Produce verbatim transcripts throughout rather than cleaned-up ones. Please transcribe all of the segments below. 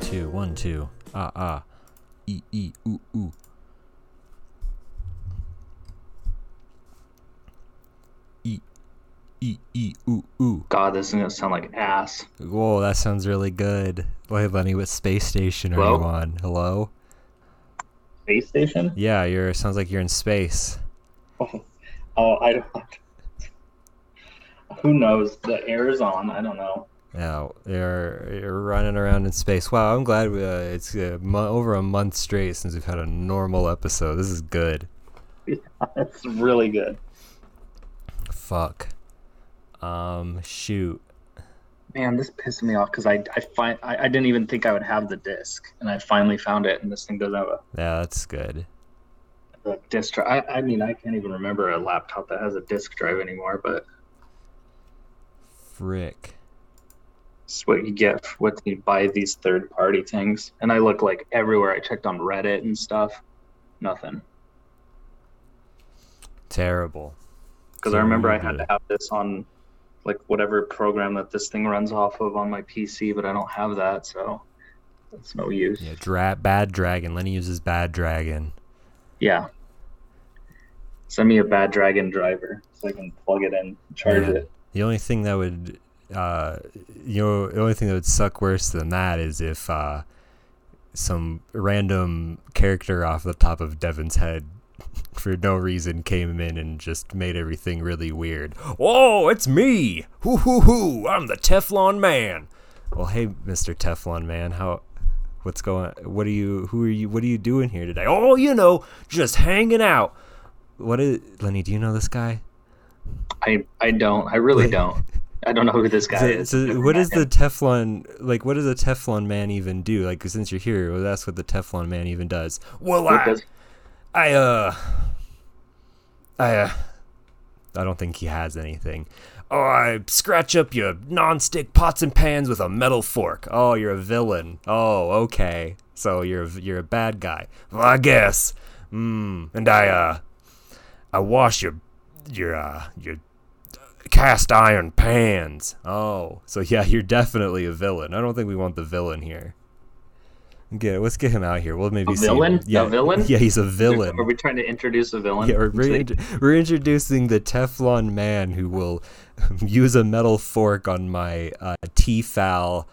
two, one, two. Ah, ah. E, e, ooh, ooh. E, e, e, ooh, ooh. God, this is going to sound like ass. Whoa, that sounds really good. Hey, Bunny, what space station are Hello? you on? Hello? Space station? Yeah, you're. It sounds like you're in space. Oh, oh I don't... Who knows? The air is on. I don't know. Yeah, they're, they're running around in space. Wow, I'm glad we, uh, it's uh, mo- over a month straight since we've had a normal episode. This is good. Yeah, it's really good. Fuck. Um, shoot. Man, this pissed me off because I I, fi- I I didn't even think I would have the disc, and I finally found it, and this thing doesn't have a... Yeah, that's good. A disc drive. I, I mean, I can't even remember a laptop that has a disc drive anymore, but... Frick. It's what you get when you buy these third-party things. And I look like everywhere. I checked on Reddit and stuff. Nothing. Terrible. Because I remember I had to have this on, like, whatever program that this thing runs off of on my P C, but I don't have that, so it's no use. Yeah, dra- bad dragon. Lenny uses bad dragon. Yeah. Send me a bad dragon driver so I can plug it in and charge yeah. it. The only thing that would... Uh, you know, the only thing that would suck worse than that is if uh, some random character off the top of Devin's head for no reason came in and just made everything really weird. Oh, it's me! Hoo hoo hoo! I'm the Teflon Man. Well, hey, Mister Teflon Man, how? What's going? What are you? Who are you? What are you doing here today? Oh, you know, just hanging out. What is Lenny? Do you know this guy? I I don't. I really don't. I don't know who this guy is. So, so what is the Teflon, like, what does a Teflon man even do? Like, since you're here, well, that's what the Teflon man even does. Well, I, does... I, uh, I, uh, I don't think he has anything. Oh, I scratch up your nonstick pots and pans with a metal fork. Oh, you're a villain. Oh, okay. So you're, you're a bad guy. Well, I guess. Hmm. And I, uh, I wash your, your, uh, your, cast iron pans. Oh, so yeah, you're definitely a villain. I don't think we want the villain here. Get, let's get him out here. We'll maybe a villain? See yeah, a villain? Yeah, he's a villain. Are we trying to introduce a villain? Yeah, we're, re- we're introducing the Teflon man who will use a metal fork on my uh, T-foul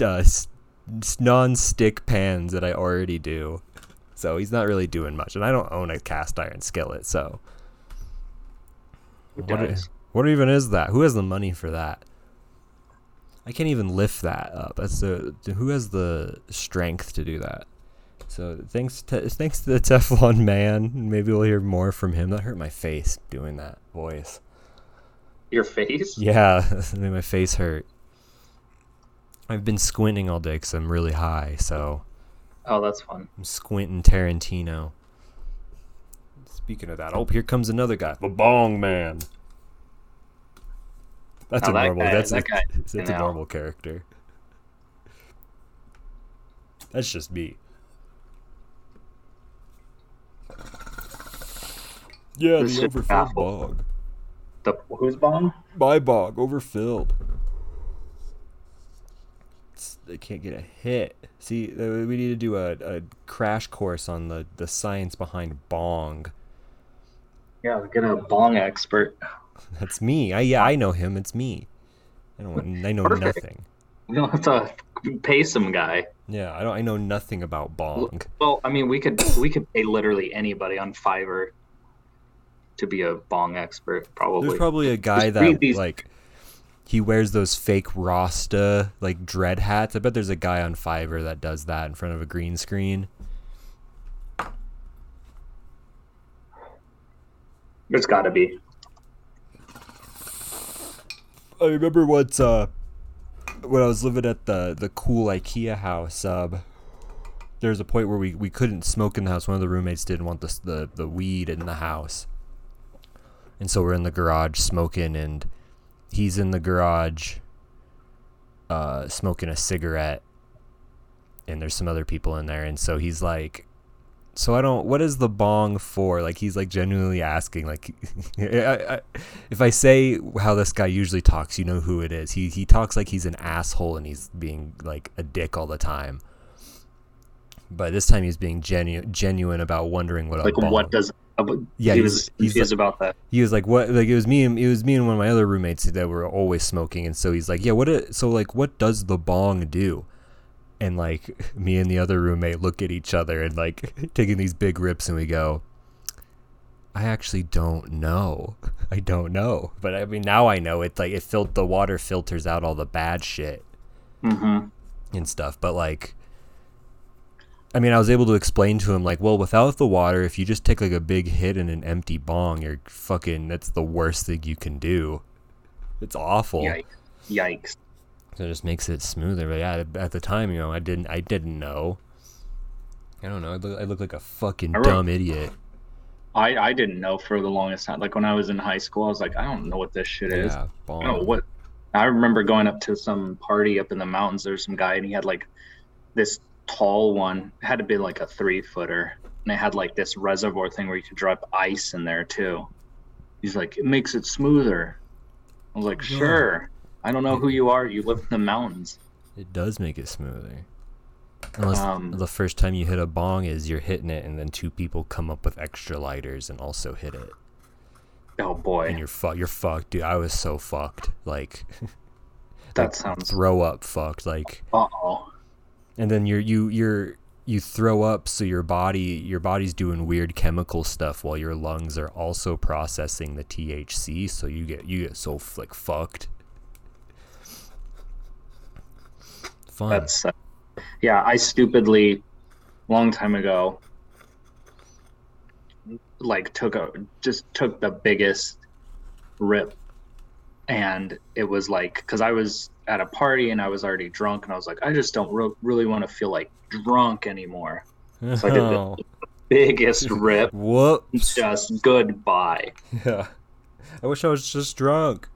uh, non-stick pans that I already do. So he's not really doing much, and I don't own a cast iron skillet, so... What, is, what even is that? Who has the money for that? I can't even lift that up. That's a, who has the strength to do that? So thanks to, thanks to the Teflon man. Maybe we'll hear more from him. That hurt my face doing that voice. Your face? Yeah, that made my face hurt. I've been squinting all day because I'm really high. So. Oh, that's fun. I'm squinting Tarantino. Speaking of that, oh, here comes another guy. The Bong Man. That's now a that normal. Guy, that's that a, that's a normal character. That's just me. Yeah, this the overfilled bog. The whose bog? My bog, overfilled. It's, they can't get a hit. See, we need to do a, a crash course on the, the science behind bong. Yeah, we'll get a bong expert. That's me. I yeah, I know him. It's me. I don't. I know Perfect. nothing. We don't have to pay some guy. Yeah, I don't. I know nothing about bong. Well, I mean, we could we could pay literally anybody on Fiverr to be a bong expert. Probably. There's probably a guy Just that these... like he wears those fake Rasta like dread hats. I bet there's a guy on Fiverr that does that in front of a green screen. There's gotta be. I remember once uh, when I was living at the, the cool IKEA house, uh, there was a point where we, we couldn't smoke in the house. One of the roommates didn't want the, the the weed in the house. And so we're in the garage smoking, and he's in the garage uh, smoking a cigarette, and there's some other people in there. And so he's like, So I don't, what is the bong for? Like, he's like genuinely asking, like, I, I, if I say how this guy usually talks, you know who it is. He he talks like he's an asshole and he's being like a dick all the time. But this time he's being genu- genuine about wondering what like a bong. What does yeah he was he's like, about that. He was like, what, like it was me and it was me and one of my other roommates that were always smoking, and so he's like, yeah, what a, so like what does the bong do? And like me and the other roommate look at each other and like taking these big rips, and we go, I actually don't know. I don't know. But I mean, now I know. It's like it filled the water filters out all the bad shit mm-hmm. and stuff. But like, I mean, I was able to explain to him, like, well, without the water, if you just take like a big hit in an empty bong, you're fucking, that's the worst thing you can do. It's awful. Yikes. Yikes. So it just makes it smoother. But yeah, at the time, you know, I didn't, I didn't know. I don't know. I look, I look like a fucking I dumb idiot. I, I didn't know for the longest time. Like when I was in high school, I was like, I don't know what this shit yeah, is. Bong. I don't know what. I remember going up to some party up in the mountains. There's some guy and he had like this tall one. It had to be like a three footer, and it had like this reservoir thing where you could drop ice in there too. He's like, it makes it smoother. I was like, yeah. Sure. I don't know who you are. You live in the mountains. It does make it smoother. Unless um, the first time you hit a bong is you're hitting it, and then two people come up with extra lighters and also hit it. Oh boy! And you're fucked. You're fucked, dude. I was so fucked. Like that like, sounds throw up fucked. Like uh oh. And then you're you you're you throw up, so your body your body's doing weird chemical stuff while your lungs are also processing the T H C. So you get you get so like fucked. Fun. That's, uh, yeah, I stupidly, long time ago, like took a just took the biggest rip, and it was like because I was at a party and I was already drunk, and I was like, I just don't re- really want to feel like drunk anymore. Oh. So I did the biggest rip. Whoops! Just goodbye. Yeah, I wish I was just drunk.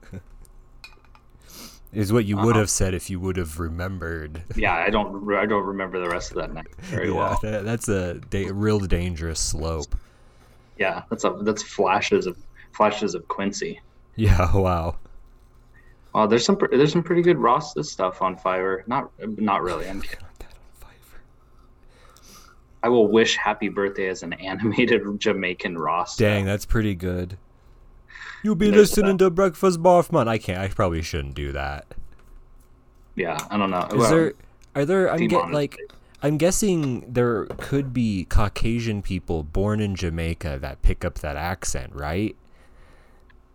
Is what you uh-huh. would have said if you would have remembered. Yeah, I don't. I don't remember the rest of that night very yeah, well. That, that's a da- real dangerous slope. Yeah, that's a that's flashes of flashes of Quincy. Yeah. Wow. Oh, uh, there's some there's some pretty good Rasta stuff on Fiverr. Not not really. I'm kidding. That on Fiverr. I will wish happy birthday as an animated Jamaican Rasta. Dang, that's pretty good. You be There's listening that. to Breakfast Barfman. I can't. I probably shouldn't do that. Yeah, I don't know. Is well, there? Are there? I'm get, like, I'm guessing there could be Caucasian people born in Jamaica that pick up that accent, right?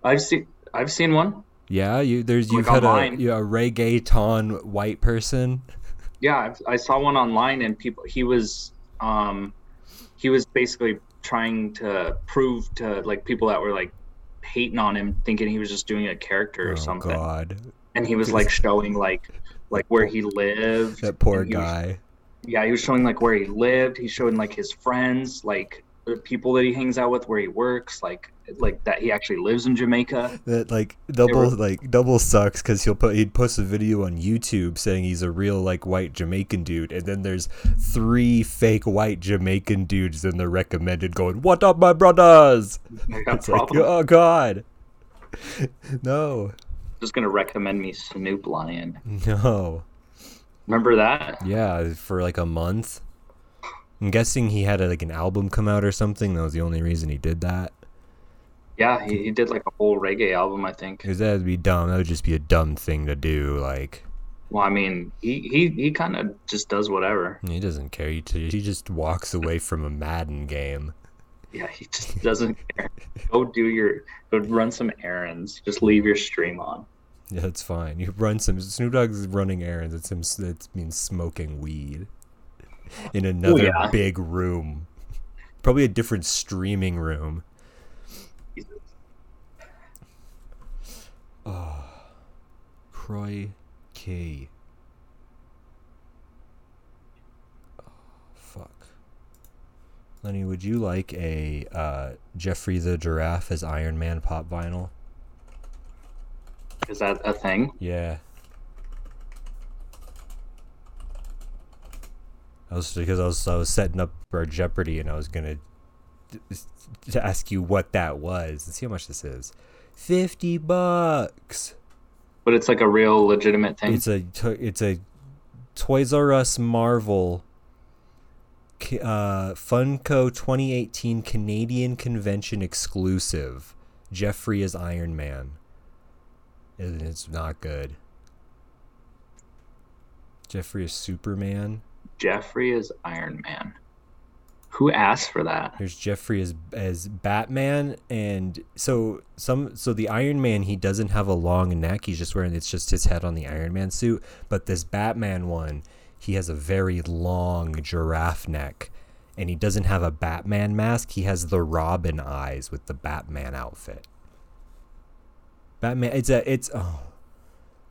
I've seen. I've seen one. Yeah, you. There's like you've had a, you know, a reggaeton white person. Yeah, I've, I saw one online, and people. He was. Um, he was basically trying to prove to like people that were like. Hating on him, thinking he was just doing a character or oh, something. God. And he was like showing like like where he lived. That poor guy. Was, yeah, he was showing like where he lived. He showed like his friends, like the people that he hangs out with, where he works, like like that he actually lives in Jamaica. That like double were, like double sucks because he'll put he'd post a video on YouTube saying he's a real like white Jamaican dude, and then there's three fake white Jamaican dudes in the recommended going, "What up, my brothers?" It's like, oh God, no. Just gonna recommend me Snoop Lion. No. Remember that? Yeah, for like a month. I'm guessing he had a, like an album come out or something. That was the only reason he did that. Yeah, he, he did like a whole reggae album, I think. Because that would be dumb. That would just be a dumb thing to do. Like, well, I mean, he he, he kind of just does whatever. He doesn't care. He, he just walks away from a Madden game. Yeah, he just doesn't care. Go do your go run some errands. Just leave your stream on. Yeah, it's fine. You run some. Snoop Dogg's running errands. It's him. That means smoking weed. In another Ooh, yeah. big room, probably a different streaming room. Jesus. Oh, Croy K. Oh, fuck. Lenny, would you like a uh, Jeffrey the Giraffe as Iron Man pop vinyl? Is that a thing? Yeah. I was because I was I was setting up for Jeopardy, and I was gonna to ask you what that was. Let's see how much this is. Fifty bucks. But it's like a real legitimate thing. It's a it's a Toys R Us Marvel uh, Funko twenty eighteen Canadian Convention exclusive. Jeffrey is Iron Man. And it's not good. Jeffrey is Superman. Jeffrey is Iron Man. Who asked for that? There's Jeffrey as as Batman, and so some. So the Iron Man, he doesn't have a long neck. He's just wearing it's just his head on the Iron Man suit. But this Batman one, he has a very long giraffe neck, and he doesn't have a Batman mask. He has the Robin eyes with the Batman outfit. Batman. It's a. It's oh.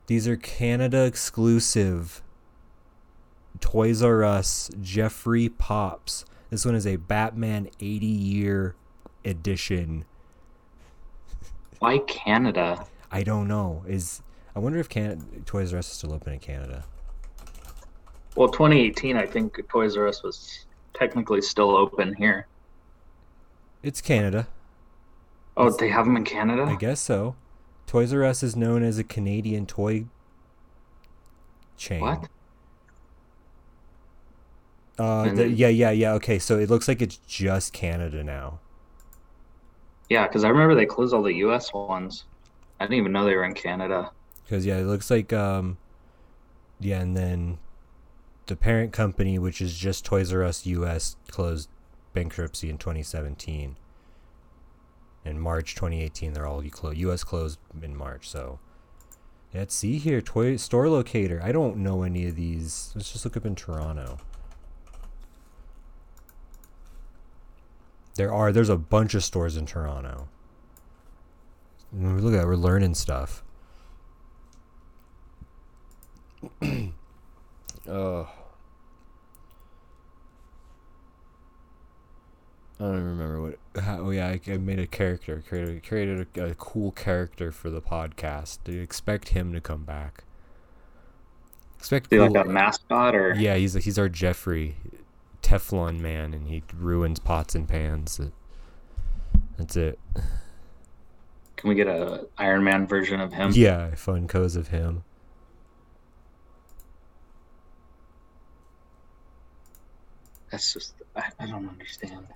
These are Canada exclusive. Toys R Us Jeffrey Pops. This one is a Batman eighty-year edition. Why Canada? I don't know. Is I wonder if Canada, Toys R Us is still open in Canada. Well, twenty eighteen, I think Toys R Us was technically still open here. It's Canada. Oh, it's, they have them in Canada? I guess so. Toys R Us is known as a Canadian toy chain. What? Uh, the, yeah, yeah, yeah. Okay, so it looks like it's just Canada now. Yeah, because I remember they closed all the U S ones. I didn't even know they were in Canada. Because, yeah, it looks like, um, yeah, and then the parent company, which is just Toys R Us U S, closed bankruptcy in twenty seventeen. In March twenty eighteen, they're all U S closed in March, so... Let's see here, toy store locator. I don't know any of these. Let's just look up in Toronto. There are, there's a bunch of stores in Toronto. Look at that, we're learning stuff. Oh. I don't remember what, how, oh yeah, I, I made a character, created, created a, a cool character for the podcast. Do you expect him to come back? Expect cool, like a mascot or? Yeah, he's, he's our Jeffrey. Teflon Man, and he ruins pots and pans. That's it. Can we get a Iron Man version of him? Yeah, Funkos of him. That's just I, I don't understand.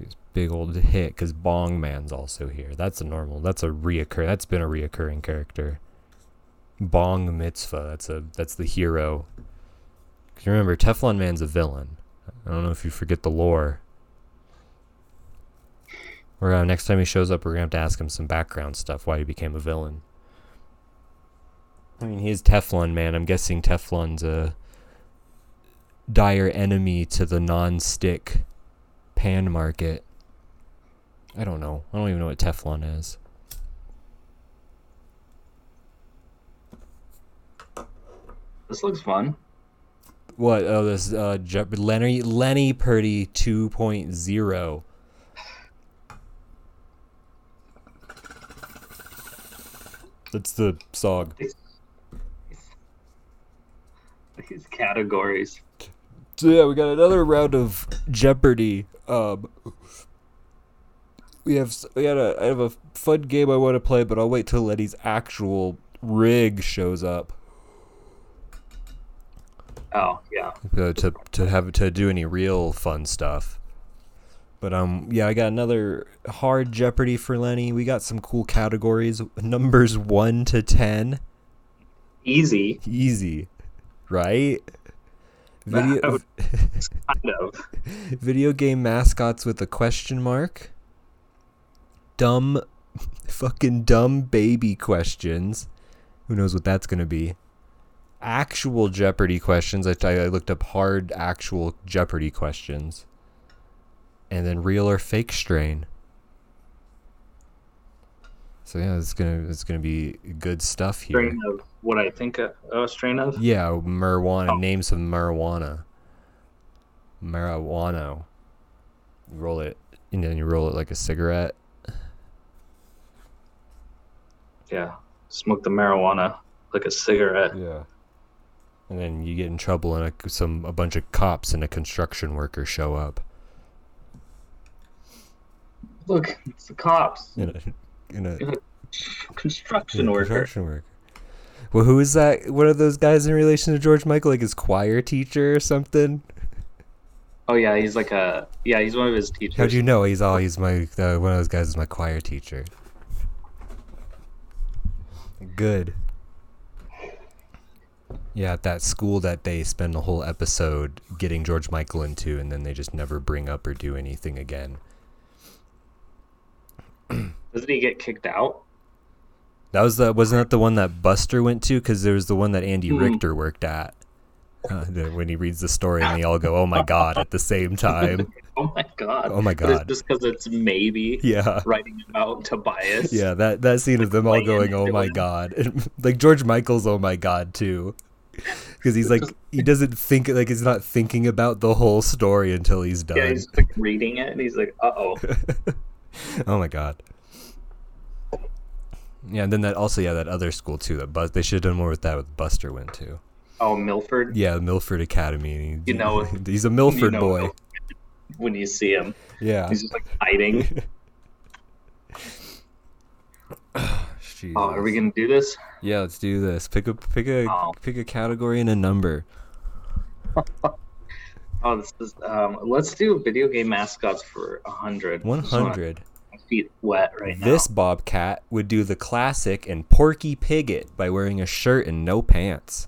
It's big old hit because Bong Man's also here. That's a normal. That's a reoccur. That's been a reoccurring character. Bong Mitzvah. That's a. That's the hero. Because remember, Teflon Man's a villain. I don't know if you forget the lore. Or uh, next time he shows up, we're gonna have to ask him some background stuff why he became a villain. I mean, he is Teflon Man. I'm guessing Teflon's a dire enemy to the non-stick. Pan market. I don't know. I don't even know what Teflon is. This looks fun. What? Oh, this uh, Je- Lenny Lenny Purdy two point oh. That's the song. These, these categories. So yeah, we got another round of Jeopardy. Um, we have we had a I have a fun game I want to play, but I'll wait till Letty's actual rig shows up. Oh yeah. Uh, to to have to do any real fun stuff. But um yeah, I got another hard Jeopardy for Lenny. We got some cool categories, numbers one to ten. Easy. Easy, right? Video, kind of. Video game mascots with a question mark. Dumb, fucking dumb baby questions. Who knows what that's going to be? Actual Jeopardy questions. I, I looked up hard actual Jeopardy questions. And then real or fake strain. So yeah, it's gonna it's gonna be good stuff here. Strain of what I think a uh, strain of. Yeah, marijuana. Oh. Names of marijuana. Marijuana. Roll it, and then you roll it like a cigarette. yeah, smoke the marijuana like a cigarette. Yeah. And then you get in trouble, and a, some a bunch of cops and a construction worker show up. Look, it's the cops. In a, in a, in a construction in a worker. Construction worker. Well, who is that? What are those guys in relation to George Michael? Like his choir teacher or something? Oh yeah, he's like a yeah, he's one of his teachers. How'd you know? He's all he's my uh, one of those guys is my choir teacher. Good. Yeah, at that school that they spend the whole episode getting George Michael into, and then they just never bring up or do anything again. Doesn't he get kicked out? That was the wasn't that the one that Buster went to? Because there was the one that Andy mm. Richter worked at. Uh, when he reads the story and they all go, oh my god, at the same time. Oh my god. Oh my god. But it's just because it's maybe yeah. writing about Tobias. Yeah, that, that scene of them all going, oh my god. And, like, George Michael's oh my god too. Because he's like, he doesn't think, like he's not thinking about the whole story until he's done. Yeah, he's just, like, reading it and he's like, uh-oh. Oh my god. Yeah, and then that also, yeah, that other school too. That Bus- They should have done more with that with Buster went to. Oh, Milford? Yeah, Milford Academy. You know, he's a Milford you know, boy. When you see him, yeah, he's just like hiding. Oh, oh, are we gonna do this? Yeah, let's do this. Pick a pick a oh. pick a category and a number. Oh, this is. Um, let's do video game mascots for a hundred. One hundred. My feet wet right now. This bobcat would do the classic and Porky Piglet by wearing a shirt and no pants.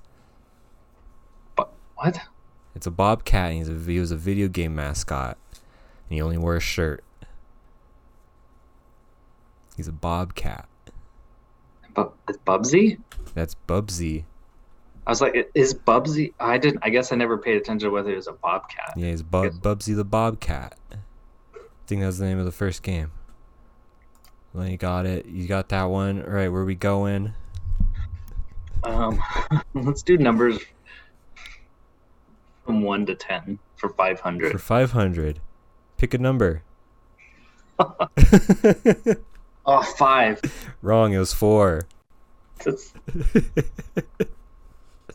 What? It's a bobcat, and he's a, he was a video game mascot, and he only wore a shirt. He's a bobcat. Bu- it's Bubsy? That's Bubsy. I was like, is Bubsy? I didn't. I guess I never paid attention to whether it was a bobcat. Yeah, he's Bu- Bubsy the Bobcat. I think that was the name of the first game. Well, you got it. You got that one. All right, where are we going? Um, let's do numbers. From one to ten for five hundred. For five hundred, pick a number. Oh, five. Wrong. It was four. This,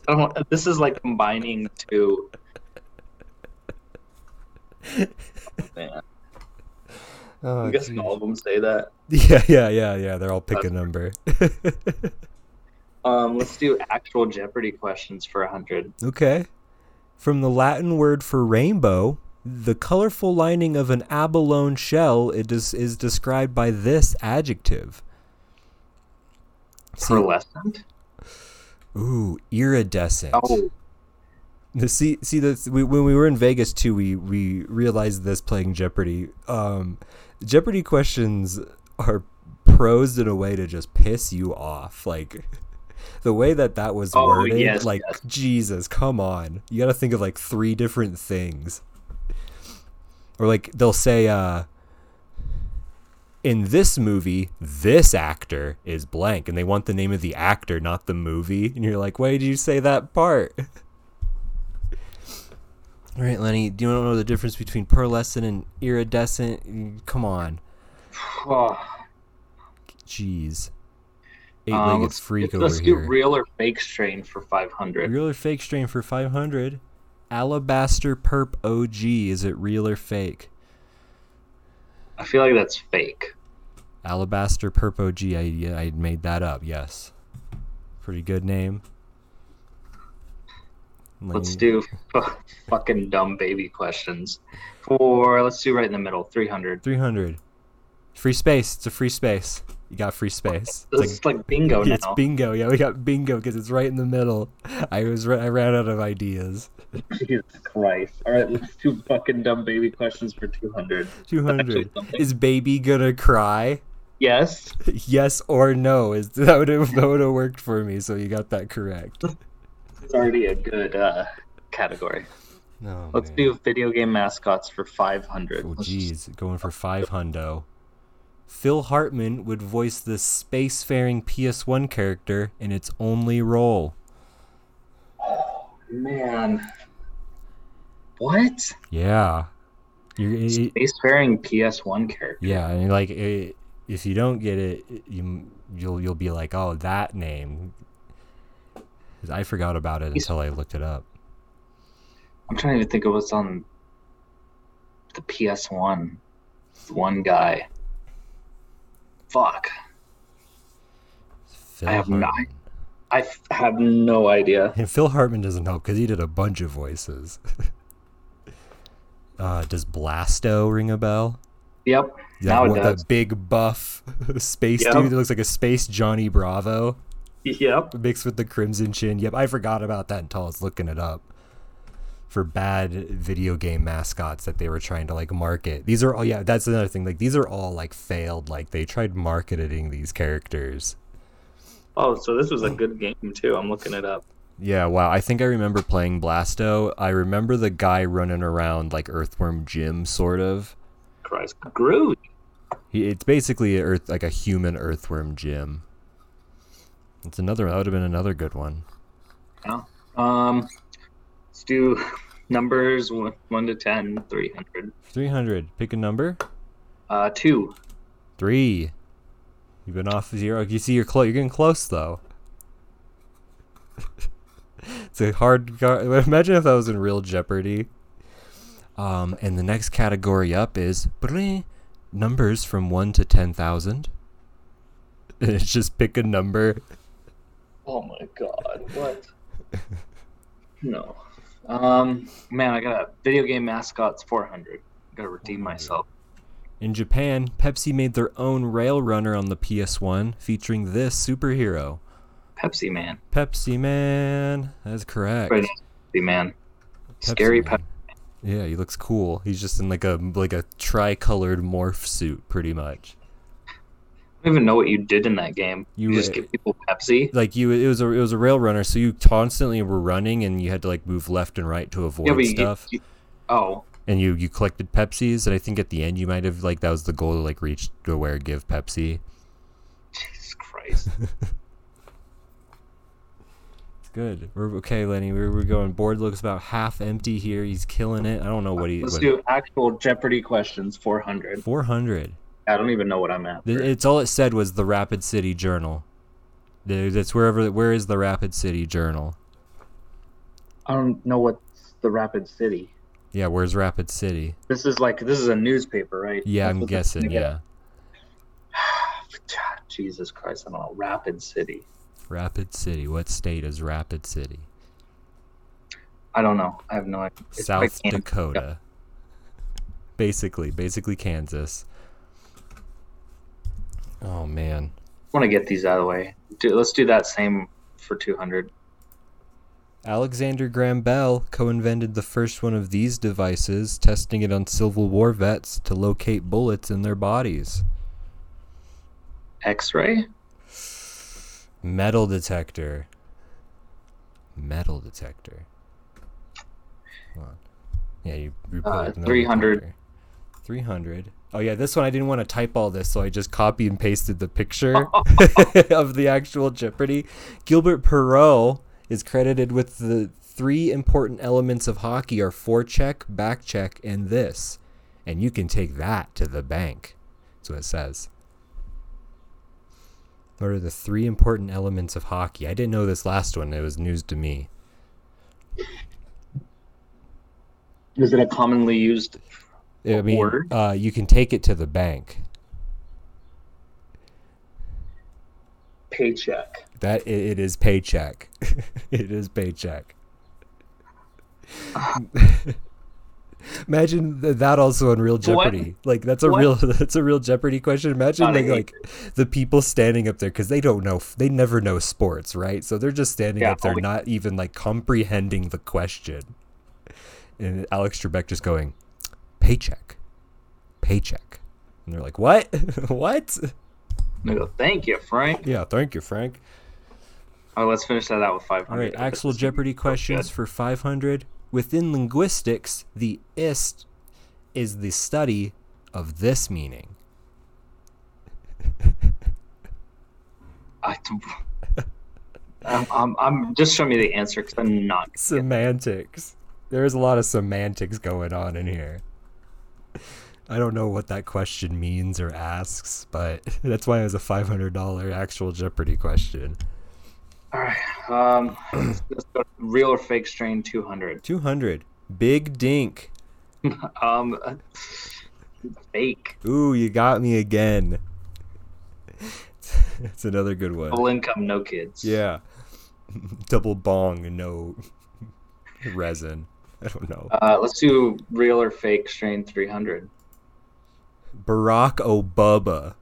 I don't, this is like combining two. Oh, man. Oh, I guess geez. All of them say that. Yeah, yeah, yeah, yeah. They're all pick a number. um, let's do actual Jeopardy questions for a hundred. Okay. From the Latin word for rainbow, the colorful lining of an abalone shell it is, is described by this adjective. See, pearlescent? Ooh, iridescent. Oh. The, see, see the, we, when we were in Vegas, too, we, we realized this playing Jeopardy. Um, Jeopardy questions are prosed in a way to just piss you off, like... The way that that was oh, worded, yes, like, yes. Jesus, come on. You got to think of, like, three different things. Or, like, they'll say, uh, in this movie, this actor is blank. And they want the name of the actor, not the movie. And you're like, why did you say that part? All right, Lenny, do you want to know the difference between pearlescent and iridescent? Come on. Oh. Jeez. Eight-legged um, let's, freak let's over let's here. Let's do real or fake strain for five hundred. Real or fake strain for five hundred. Alabaster Perp O G. Is it real or fake? I feel like that's fake. Alabaster Perp O G. I, I made that up, yes. Pretty good name. Let let's me... do f- fucking dumb baby questions. For, let's do right in the middle, three hundred. three hundred. Free space. It's a free space. You got free space. It's, it's like, like bingo now. It's bingo. Yeah, we got bingo because it's right in the middle. I was I ran out of ideas. Jesus Christ. All right, let's do fucking dumb baby questions for two hundred. two hundred. Is baby gonna cry? Yes. Yes or no? Is that would have that would have worked for me, so you got that correct. It's already a good uh, category. No. Let's man. do video game mascots for five hundred. Oh, jeez. Going for five hundo. Phil Hartman would voice the spacefaring P S one character in its only role. Oh, man. What? Yeah. You're, it, spacefaring P S one character. Yeah, and like it, if you don't get it, you you'll you'll be like, oh, that name. I forgot about it until I looked it up. I'm trying to think of what's on the P S one. One guy. Fuck. Phil I have Hartman. not. I have no idea. And Phil Hartman doesn't help because he did a bunch of voices. uh, does Blasto ring a bell? Yep. Now it does. That big buff space yep. dude that looks like a space Johnny Bravo. Yep. Mixed with the crimson chin. Yep. I forgot about that until I was looking it up for bad video game mascots that they were trying to like market. These are all, yeah, that's another thing. Like these are all like failed. Like they tried marketing these characters. Oh, so this was a good game too. I'm looking it up. Yeah. Wow. I think I remember playing Blasto. I remember the guy running around like Earthworm Jim sort of. Christ. Groot. He, it's basically a earth, like a human Earthworm Jim. It's another. That would have been another good one. Yeah. Um, let's do numbers one, one to ten, three hundred. Three hundred. Pick a number. Uh, two. Three. You've been off zero. You see, you're close. You're getting close though. It's a hard. Imagine if that was in real Jeopardy. Um, and the next category up is numbers from one to ten thousand. And it's just pick a number. Oh my god, what? No. Um, man, I got a video game mascots four hundred. I gotta redeem myself. In Japan, Pepsi made their own rail runner on the P S one featuring this superhero. Pepsi Man. Pepsi Man. That's correct. Pepsi Man. Pepsi Scary Pepsi. Yeah, he looks cool. He's just in like a like a tri-colored morph suit pretty much. I don't even know what you did in that game. You, you just give people Pepsi. Like you, it was a it was a rail runner, so you constantly were running, and you had to like move left and right to avoid yeah, stuff. You, you, oh, and you you collected Pepsis, and I think at the end you might have like that was the goal to like reach to where give Pepsi. Jesus Christ! It's good. We're okay, Lenny. We're we're going. Board looks about half empty here. He's killing it. I don't know what he. Let's what, do actual Jeopardy questions. Four hundred. Four hundred. I don't even know what I'm at. It's all it said was the Rapid City Journal. That's wherever. Where is the Rapid City Journal? I don't know what's the Rapid City. Yeah, where's Rapid City? This is like this is a newspaper, right? Yeah, that's I'm guessing. Yeah. Jesus Christ! I don't know. Rapid City. Rapid City. What state is Rapid City? I don't know. I have no idea. It's South like Dakota. Basically, basically Kansas. Oh man! I want to get these out of the way. Do, let's do that same for two hundred. Alexander Graham Bell co-invented the first one of these devices, testing it on Civil War vets to locate bullets in their bodies. X-ray? Metal detector. Metal detector. Come on. Yeah, you. you uh, three hundred. three hundred. Oh yeah, this one I didn't want to type all this, so I just copy and pasted the picture of the actual Jeopardy. Gilbert Perreault is credited with the three important elements of hockey are forecheck, backcheck, and this. And you can take that to the bank. That's what it says. What are the three important elements of hockey? I didn't know this last one. It was news to me. Is it a commonly used... I mean, uh, you can take it to the bank. Paycheck. That it, it is paycheck. It is paycheck. Uh, Imagine that also in real Jeopardy. What? Like that's a what? real that's a real Jeopardy question. Imagine like, like the people standing up there because they don't know they never know sports, right? So they're just standing yeah, up there, only- not even like comprehending the question. And Alex Trebek just going. Paycheck, paycheck, and they're like, "What? What?" They go, "Thank you, Frank." Yeah, thank you, Frank. All right, let's finish that out with five hundred. All right, actual Jeopardy questions for five hundred. Within linguistics, the ist is the study of this meaning. I don't, I'm, I'm, I'm just showing me the answer because I'm not semantics. There is a lot of semantics going on in here. I don't know what that question means or asks, but that's why it was a five hundred dollars actual Jeopardy question. All right. Um, let's go to real or fake strain two hundred. two hundred. Big dink. um, fake. Ooh, you got me again. That's another good one. Full income, no kids. Yeah. Double bong, no resin. I don't know. Uh, let's do real or fake strain three hundred. Barack Obama.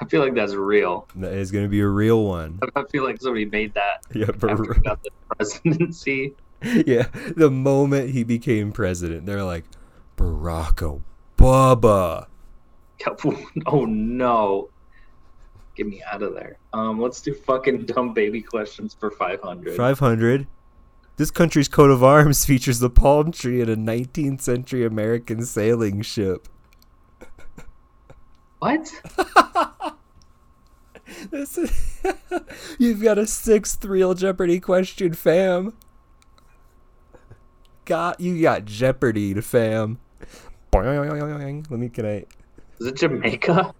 I feel like that's real. That is going to be a real one. I feel like somebody made that. Yeah, Barack he got the presidency. Yeah, the moment he became president, they're like, Barack Obama. Oh no. Get me out of there. Um, let's do fucking dumb baby questions for five hundred. five hundred. This country's coat of arms features the palm tree in a nineteenth century American sailing ship. What? This is you've got a sixth real Jeopardy question, fam. Got you got Jeopardy, fam. Let me can I? Is it Jamaica?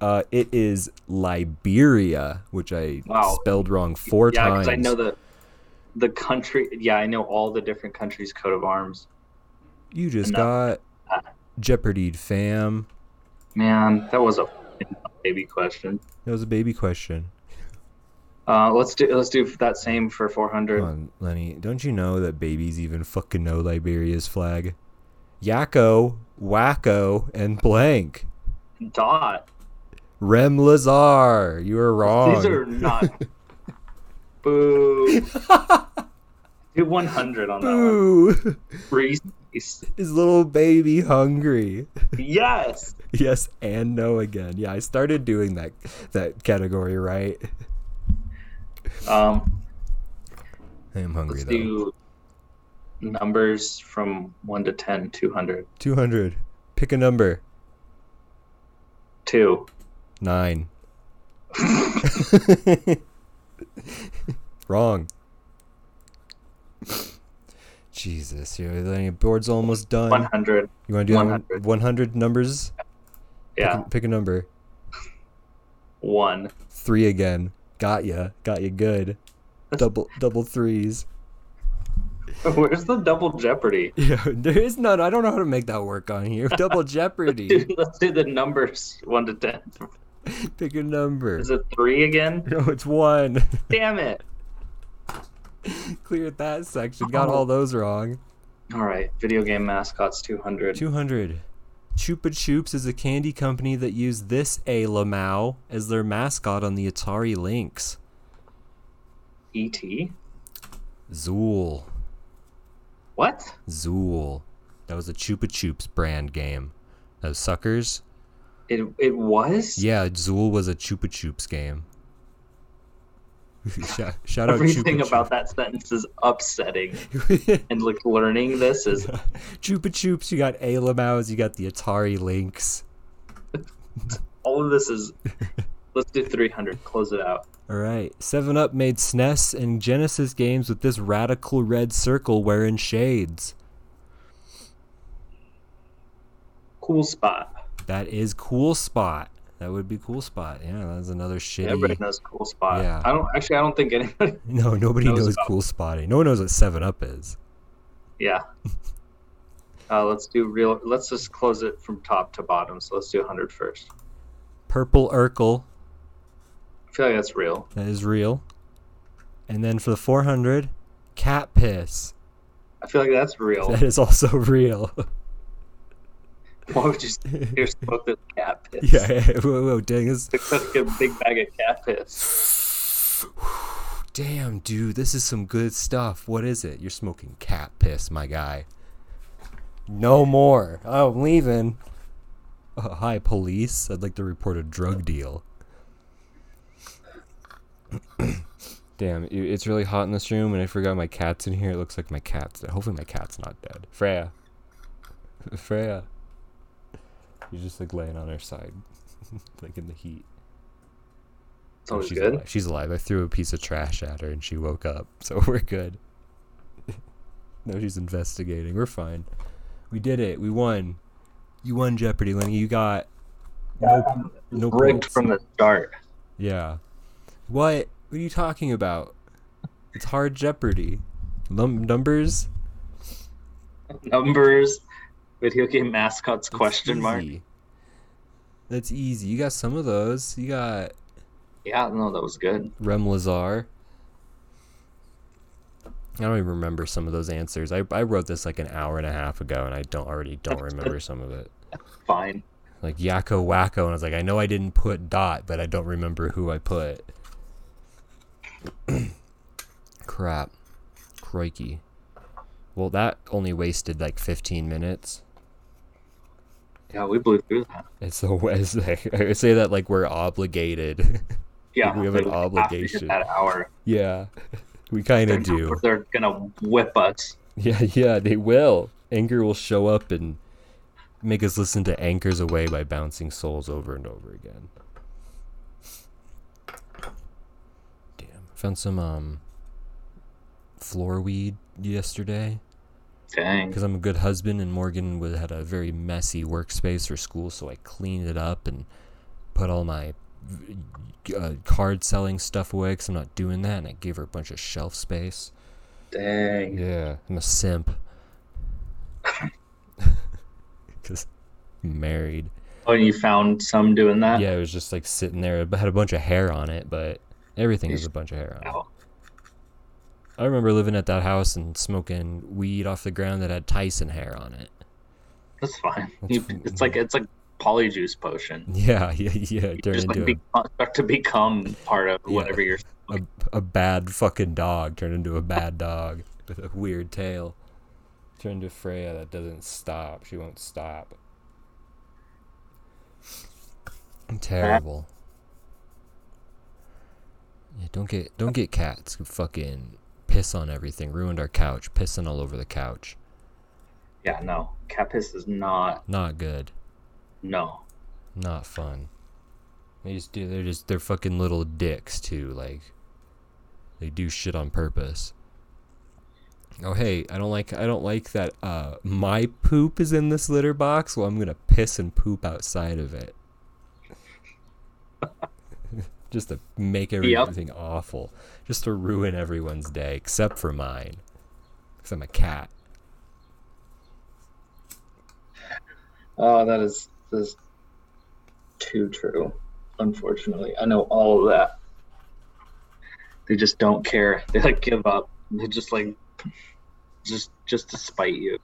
Uh, it is Liberia, which I wow. spelled wrong four yeah, times. Yeah, because I know the the country. Yeah, I know all the different countries' coat of arms. You just Enough. got ah. Jeopardied, fam. Man, that was a baby question. That was a baby question. Uh, let's do let's do that same for four hundred. Come on, Lenny, don't you know that babies even fucking know Liberia's flag? Yakko, Wakko, and blank. Dot. Rem Lazar, you were wrong. These are not. Boo. Do one hundred on Boo. that one. Free space. Is little baby hungry? Yes. Yes and no again. Yeah, I started doing that that category right. Um, I am hungry let's though. Do numbers from one to ten, two hundred. two hundred. Pick a number. Two. Nine. Wrong. Jesus, your board's almost done. one hundred. You want to do one hundred, one hundred numbers? Yeah. Pick a, pick a number. One. Three again. Got ya. Got ya good. Double double threes. Where's the double Jeopardy? Yeah, there is none. I don't know how to make that work on here. Double Jeopardy. Let's, do, let's do the numbers one to ten. Pick a number. Is it three again? No, it's one. Damn it. Cleared that section. Got oh. all those wrong. All right. Video game mascots two hundred. two hundred. Chupa Chups is a candy company that used this a-lamau as their mascot on the Atari Lynx. E T? Zool. What? Zool. That was a Chupa Chups brand game. Those suckers. It it was? Yeah, Zool was a Chupa Chups game. shout, shout out Chupa Chups. Everything about that sentence is upsetting. And like learning this is... Yeah. Chupa Chups, you got A-Lamaus, you got the Atari Lynx. All of this is... Let's do three hundred. Close it out. All right. seven up made S N E S and Genesis games with this radical red circle wearing shades. Cool Spot. That is Cool Spot. That would be Cool Spot. Yeah, that's another shitty. Everybody knows Cool Spot. Yeah. I don't actually. I don't think anybody. No, nobody knows, knows Cool Spotting. No one knows what seven up is. Yeah. uh, let's do real. Let's just close it from top to bottom. So let's do one hundred first. Purple Urkel. I feel like that's real. That is real. And then for the four hundred, Cat Piss. I feel like that's real. That is also real. Why would you here's smoke this cat piss? Yeah, yeah. Whoa, whoa, dang. It's like a big bag of cat piss. Damn, dude, this is some good stuff. What is it? You're smoking cat piss, my guy. No more. Oh, I'm leaving. Uh, hi, police. I'd like to report a drug deal. Damn, it's really hot in this room, and I forgot my cat's in here. It looks like my cat's dead. Hopefully my cat's not dead. Freya. Freya. She's just like laying on her side, like in the heat. Oh, she's good. Alive. She's alive. I threw a piece of trash at her and she woke up, so we're good. No, she's investigating. We're fine. We did it. We won. You won Jeopardy, Lenny. You got yeah, no, no rigged points. From the start. Yeah. What? What are you talking about? It's hard Jeopardy. Lum- numbers? Numbers. Video game mascots, that's question easy. Mark. That's easy. You got some of those. You got... Yeah, no, that was good. Rem Lazar. I don't even remember some of those answers. I, I wrote this like an hour and a half ago, and I don't already don't remember some of it. Fine. Like Yakko, Wakko, and I was like, I know I didn't put Dot, but I don't remember who I put. Crap. Crikey. Well, that only wasted like fifteen minutes. Yeah, we blew through that. It's the Wednesday. I would say that like we're obligated. Yeah. Like we have an obligation. Have to hit that hour. Yeah. We kind of do. They're going to whip us. Yeah, yeah, they will. Anger will show up and make us listen to Anchors Away by Bouncing Souls over and over again. Damn. I found some um, floor weed yesterday. Dang. Because I'm a good husband, and Morgan had a very messy workspace for school, so I cleaned it up and put all my... Uh, card selling stuff away because I'm not doing that, and I gave her a bunch of shelf space. Dang. Yeah, I'm a simp. Because I'm married. Oh, and you found some doing that? Yeah, it was just like sitting there. It had a bunch of hair on it, but everything was a bunch of hair on it. I remember living at that house and smoking weed off the ground that had Tyson hair on it. That's fine. That's you, it's like it's like Polyjuice potion. Yeah, yeah, yeah. You just like be, start to become part of yeah, whatever you're. A, a bad fucking dog turn into a bad dog with a weird tail. Turn into Freya that doesn't stop. She won't stop. I'm terrible. Yeah, don't get don't get cats who fucking piss on everything. Ruined our couch. Pissing all over the couch. Yeah, no. Cat piss is not not good. No, not fun. They just do. They're just. They're fucking little dicks too. Like, they do shit on purpose. Oh hey, I don't like. I don't like that. Uh, my poop is in this litter box. Well, I'm gonna piss and poop outside of it. Just to make everything yep. awful. Just to ruin everyone's day, except for mine. Because I'm a cat. Oh, that is. This is too true, unfortunately. I know all of that. They just don't care. They like give up. They just like just just to spite you.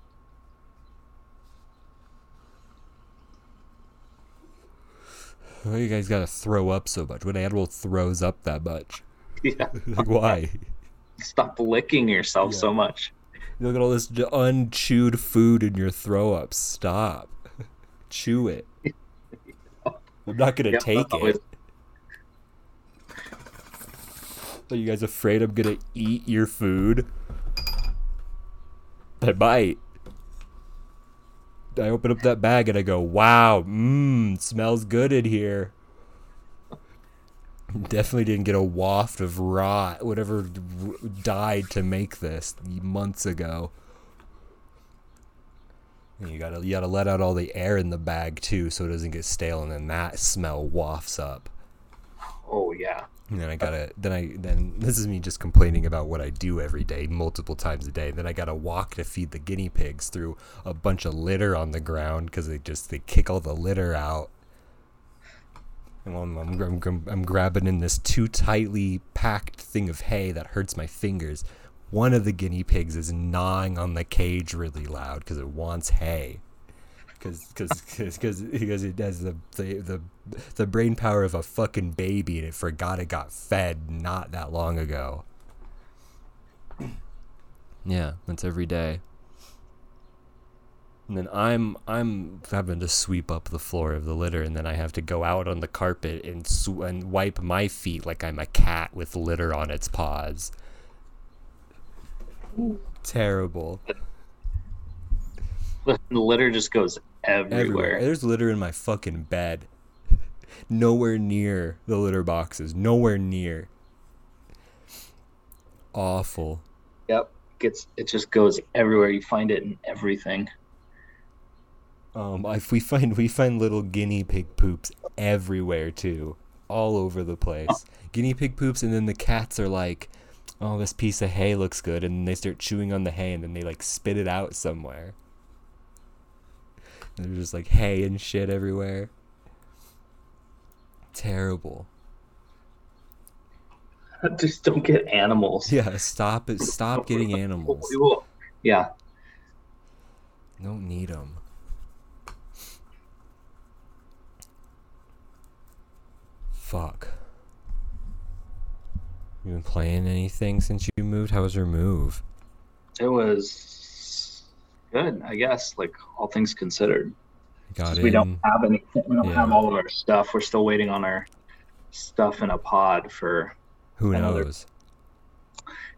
Why you guys gotta throw up so much? When an animal throws up that much. Yeah. Like why? Stop licking yourself yeah. so much. Look at all this unchewed food in your throw up. Stop. Chew it. I'm not gonna yeah, take no, it. Are you guys afraid I'm gonna eat your food? I might. I open up that bag and I go, wow, mmm, smells good in here. Definitely didn't get a waft of rot, whatever died to make this months ago. You gotta, you gotta let out all the air in the bag too, so it doesn't get stale, and then that smell wafts up. Oh yeah. And then I gotta, then I, then this is me just complaining about what I do every day, multiple times a day. Then I gotta walk to feed the guinea pigs through a bunch of litter on the ground because they just they kick all the litter out. And I'm, I'm, I'm, I'm grabbing in this too tightly packed thing of hay that hurts my fingers. One of the guinea pigs is gnawing on the cage really loud because it wants hay. Because it has the, the, the, the brain power of a fucking baby, and it forgot it got fed not that long ago. Yeah, that's every day. And then I'm I'm having to sweep up the floor of the litter, and then I have to go out on the carpet and sw- and wipe my feet like I'm a cat with litter on its paws. Terrible. The litter just goes everywhere. everywhere. There's litter in my fucking bed. Nowhere near the litter boxes. Nowhere near. Awful. Yep. Gets it just goes everywhere. You find it in everything. Um, I, we find we find little guinea pig poops everywhere too, all over the place. Guinea pig poops, and then the cats are like, "Oh, this piece of hay looks good," and they start chewing on the hay, and then they like spit it out somewhere. And there's just like hay and shit everywhere. Terrible. Just don't get animals. Yeah, stop it. Stop getting animals. Yeah. Don't need them. Fuck. You been playing anything since you moved? How was your move? It was good, I guess, like all things considered. Got it. We don't have anything. We don't yeah. have all of our stuff. We're still waiting on our stuff in a pod for who another. knows.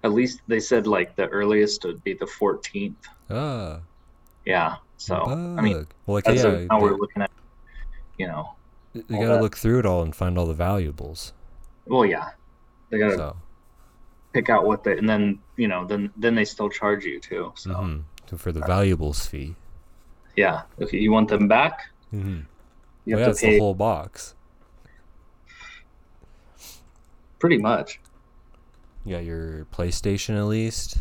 At least they said like the earliest would be the fourteenth. Uh yeah. So bug. I mean, well, like, as yeah, of now they, we're looking at, you know. They gotta that. look through it all and find all the valuables. Well, yeah, they gotta so. pick out what they, and then you know, then then they still charge you too. So, mm-hmm. so for the all valuables right. fee. Yeah, if you want them back, mm-hmm. you well, have yeah, to it's pay the whole box. Pretty much. You got your PlayStation at least.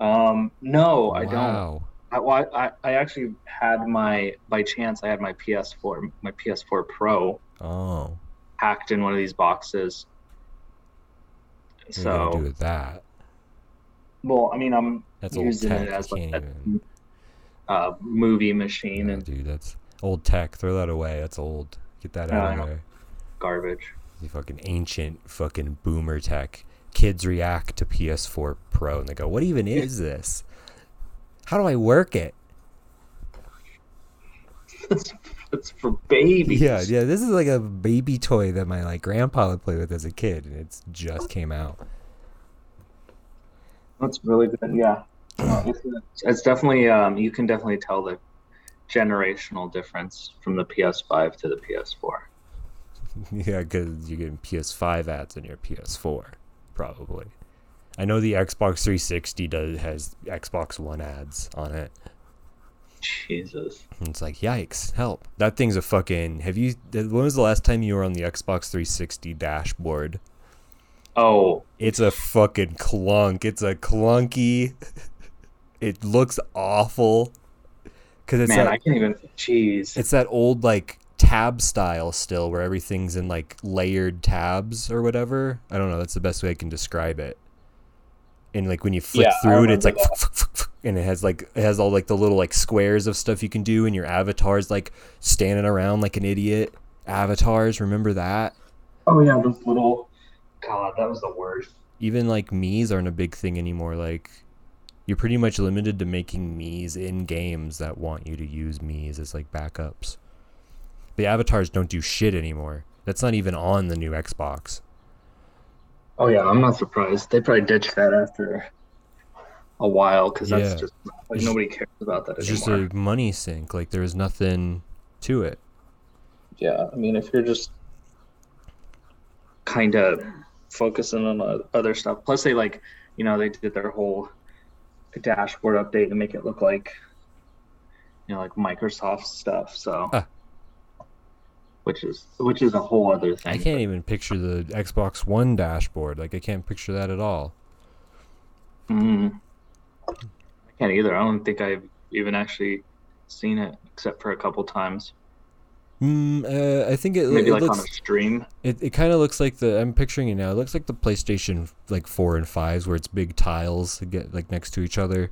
Um, no, I wow. don't. I, well, I I actually had my by chance I had my P S four my P S four Pro oh packed in one of these boxes. What so are you gonna do with that? Well, I mean, I'm that's using it as like a even... uh, movie machine yeah, and dude, that's old tech. Throw that away. That's old. Get that yeah, out of there. Garbage. You fucking ancient fucking boomer tech. Kids react to P S four Pro and they go, "What even is this? How do I work it?" It's, it's for babies. Yeah, yeah. This is like a baby toy that my like grandpa would play with as a kid, and it's just came out. That's really good. Yeah, it's, it's definitely. Um, you can definitely tell the generational difference from the P S five to the P S four. Yeah, because you're getting P S five ads on your P S four, probably. I know the Xbox three sixty does has Xbox One ads on it. Jesus. And it's like, yikes, help. That thing's a fucking... Have you? When was the last time you were on the Xbox three sixty dashboard? Oh. It's a fucking clunk. It's a clunky... It looks awful. 'Cause it's Man, that, I can't even... Jeez. It's that old, like... tab style still where everything's in like layered tabs or whatever. I don't know, that's the best way I can describe it. And like when you flip yeah, through it, it's like f- f- f- and it has like it has all like the little like squares of stuff you can do, and your avatar's like standing around like an idiot. Avatars, remember that? Oh yeah, those little God, that was the worst. Even like Mii's aren't a big thing anymore. Like you're pretty much limited to making Mii's in games that want you to use Mii's as like backups. The avatars don't do shit anymore. That's not even on the new Xbox. Oh, yeah, I'm not surprised. They probably ditched that after a while because that's yeah. just like nobody cares about that it's anymore. It's just a money sink. Like, there's nothing to it. Yeah, I mean, if you're just kind of focusing on other stuff. Plus, they, like, you know, they did their whole dashboard update to make it look like, you know, like Microsoft stuff, so... Ah. Which is which is a whole other thing. I can't even picture the Xbox One dashboard. Like, I can't picture that at all. Mm. I can't either. I don't think I've even actually seen it, except for a couple times. Mm, uh, I think it maybe it like looks, on a stream. It it kind of looks like the I'm picturing it now. It looks like the PlayStation like four and fives, where it's big tiles that get like next to each other,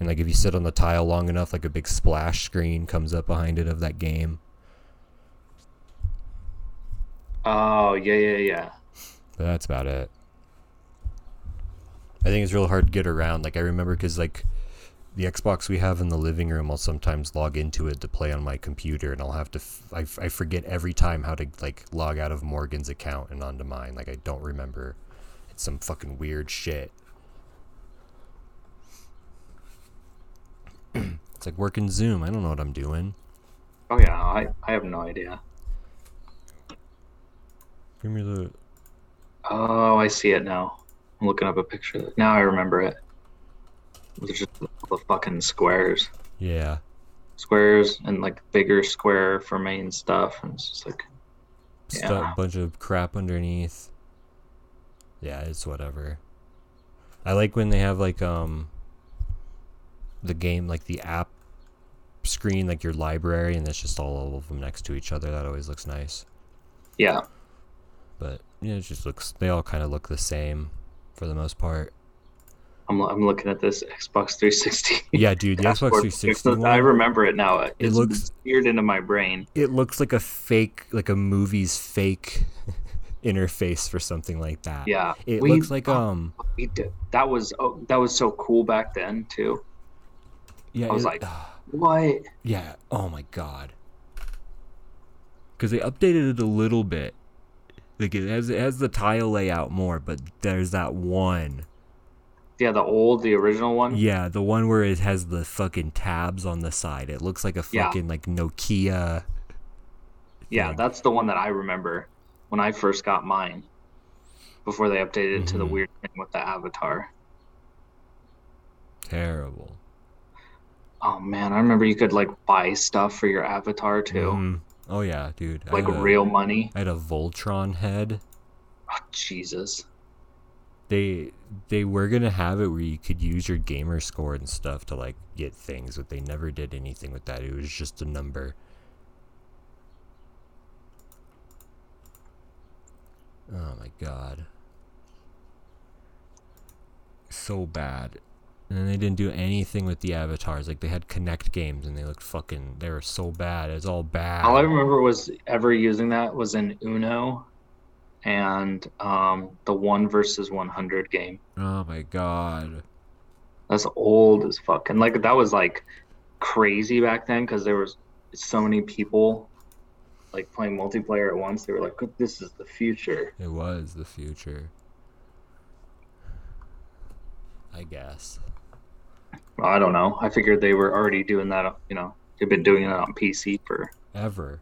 and like if you sit on the tile long enough, like a big splash screen comes up behind it of that game. Oh, yeah, yeah, yeah. But that's about it. I think it's real hard to get around. Like, I remember because, like, the Xbox we have in the living room, I'll sometimes log into it to play on my computer, and I'll have to... F- I, f- I forget every time how to, like, log out of Morgan's account and onto mine. Like, I don't remember. It's some fucking weird shit. It's like working Zoom. I don't know what I'm doing. Oh, yeah. I, I have no idea. Give me the... Oh, I see it now. I'm looking up a picture. Now I remember it. It was just the fucking squares. Yeah. squares and like bigger square for main stuff, and it's just like yeah. Stuff, bunch of crap underneath. Yeah, it's whatever. I like when they have like um the game, like the app screen, like your library, and it's just all of them next to each other. That always looks nice. Yeah. But yeah, it just looks, they all kind of look the same for the most part. I'm I'm looking at this Xbox three sixty. Yeah, dude, the Xbox three sixty one, I remember it now. It, it looks weird into my brain. It looks like a fake, like a movie's fake interface for something like that. Yeah, it we, looks like um. We did, that was oh, that was so cool back then too. Yeah, I was it, like, uh, what? Yeah. Oh my god. Because they updated it a little bit. Like it has it has the tile layout more, but there's that one. Yeah, the old, the original one. Yeah, the one where it has the fucking tabs on the side. It looks like a fucking yeah. like Nokia. Yeah, thing. That's the one that I remember when I first got mine. Before they updated mm-hmm. it to the weird thing with the avatar. Terrible. Oh man, I remember you could like buy stuff for your avatar too. Mm. Oh yeah, dude. Like a, real money. I had a Voltron head. Oh Jesus. They they were gonna have it where you could use your gamer score and stuff to like get things, but they never did anything with that. It was just a number. Oh my god. So bad. And then they didn't do anything with the avatars. Like they had Kinect games and they looked fucking, they were so bad. It's all bad. All I remember was ever using that was in Uno. And um, the one versus one hundred game. Oh my god, that's old as fuck. And like that was like crazy back then because there was so many people like playing multiplayer at once. They were like, "This is the future." It was the future, I guess. I don't know. I figured they were already doing that. You know, they've been doing it on P C for ever,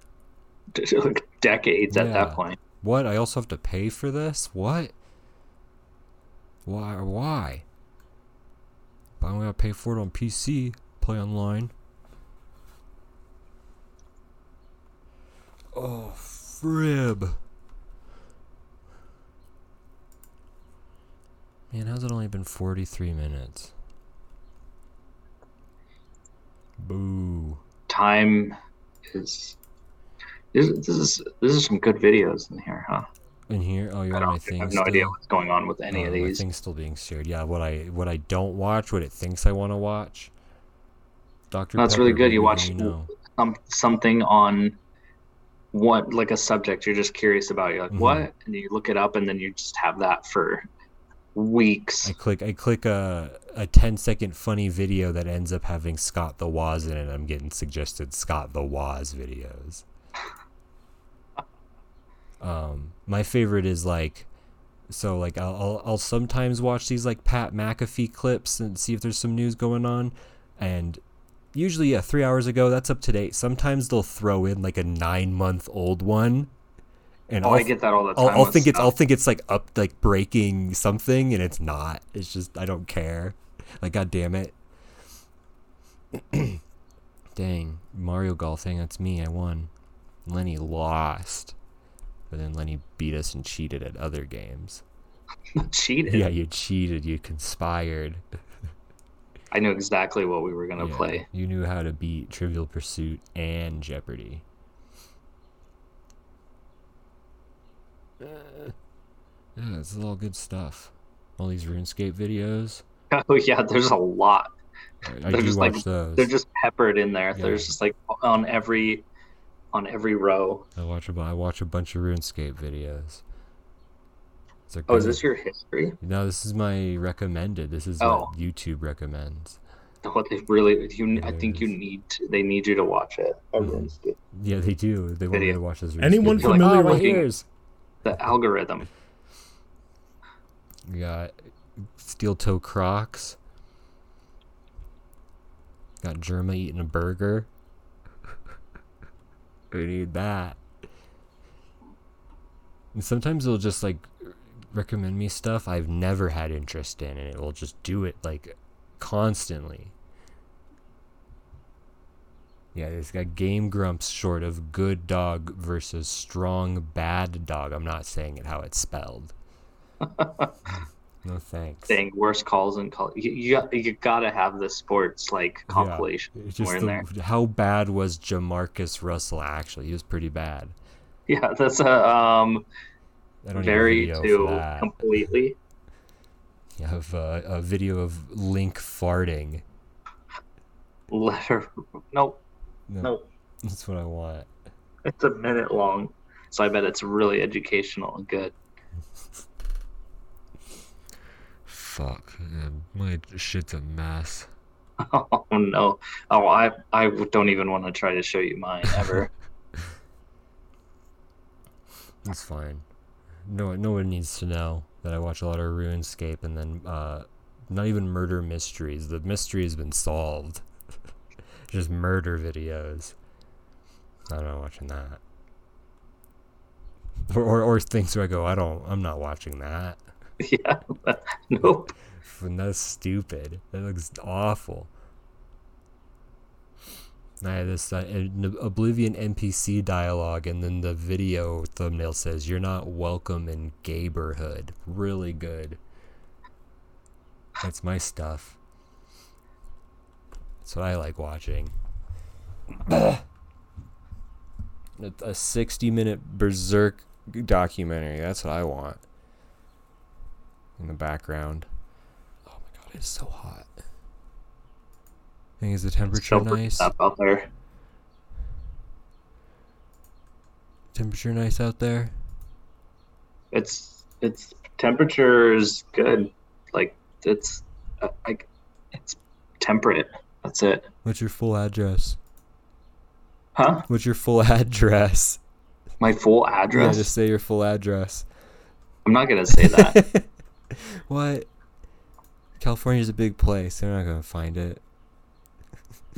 like decades yeah. at that point. What? I also have to pay for this? What? Why? Why? But I'm gonna pay for it on P C. Play online. Oh, frib. Man, how's it only been forty-three minutes? Boo. Time is... This is this is some good videos in here, huh? In here, oh, you're on my thing. I have no idea what's going on with any of these. My thing's still being shared. Yeah, what I what I don't watch, what it thinks I want to watch. Doctor That's really good. You watch some something on what like a subject you're just curious about. You're like, mm-hmm. what? And you look it up, and then you just have that for weeks. I click I click a a ten second funny video that ends up having Scott the Woz in it. And I'm getting suggested Scott the Woz videos. Um, my favorite is like, so like I'll, I'll I'll sometimes watch these like Pat McAfee clips and see if there's some news going on, and usually yeah three hours ago that's up to date. Sometimes they'll throw in like a nine month old one, and oh, I'll, I get that all the time. I'll, I'll think stuff. it's I'll think it's like up like breaking something, and it's not. It's just I don't care. Like god damn it. Dang Mario Golf thing. That's me. I won. Lenny lost. But then Lenny beat us and cheated at other games. Cheated? Yeah, you cheated. You conspired. I knew exactly what we were going to yeah, play. You knew how to beat Trivial Pursuit and Jeopardy. Uh, yeah, this is all good stuff. All these RuneScape videos. Oh, yeah, there's a lot. I, I do watch like, those. They're just peppered in there. Yeah. There's just like on every... on every row. I watch a, I watch a bunch of RuneScape videos. Like, oh, is this your history? No, this is my recommended. This is oh. what YouTube recommends. What they really, you, I think you need, to, they need you to watch it. Mm-hmm. Yeah, they do. They want you to watch this. RuneScape. Anyone familiar like, oh, with the algorithm? We got steel toe Crocs. Got Germa eating a burger. We need that. And sometimes it'll just like recommend me stuff I've never had interest in, and it will just do it like constantly. Yeah, it's got Game Grumps short of good dog versus strong bad dog. I'm not saying it how it's spelled. No thanks. Saying worst calls and call. You, you, you gotta have the sports like compilation. Yeah, just in the, there. How bad was Jamarcus Russell actually? He was pretty bad. Yeah, that's a um, very to completely. You have a, a video of Link farting. Letter. Nope. No, nope. That's what I want. It's a minute long, so I bet it's really educational and good. Fuck, man. My shit's a mess. Oh no! Oh, I I don't even want to try to show you mine ever. That's fine. No, no one needs to know that I watch a lot of RuneScape and then uh, not even murder mysteries. The mystery has been solved. Just murder videos. I'm not watching that. Or, or or things where I go, I don't, I'm not watching that. Yeah, nope. That's stupid. That looks awful. I had this uh, an Oblivion N P C dialogue, and then the video thumbnail says, "You're not welcome in Gaberhood." Really good. That's my stuff. That's what I like watching. a, a sixty-minute Berserk documentary. That's what I want. In the background. Oh my god, it's so hot. I think is the temperature it's nice out there. Temperature nice out there. It's it's temperature is good. Like it's like it's temperate. That's it. What's your full address? Huh? What's your full address? My full address? Yeah, just say your full address. I'm not gonna say that. What? California's a big place. They're not gonna find it.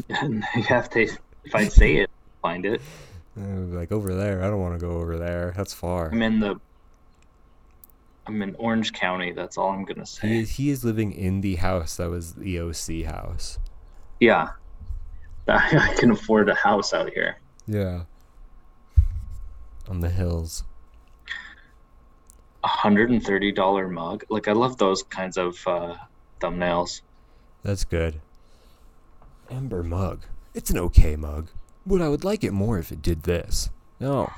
You have to. If I say it, find it. Like over there. I don't want to go over there. That's far. I'm in the. I'm in Orange County. That's all I'm gonna say. He is, he is living in the house that was the O C house. Yeah, I can afford a house out here. Yeah. On the hills. one hundred thirty dollars mug. Like, I love those kinds of uh, thumbnails. That's good. Amber mug. It's an okay mug. But I would like it more if it did this. No.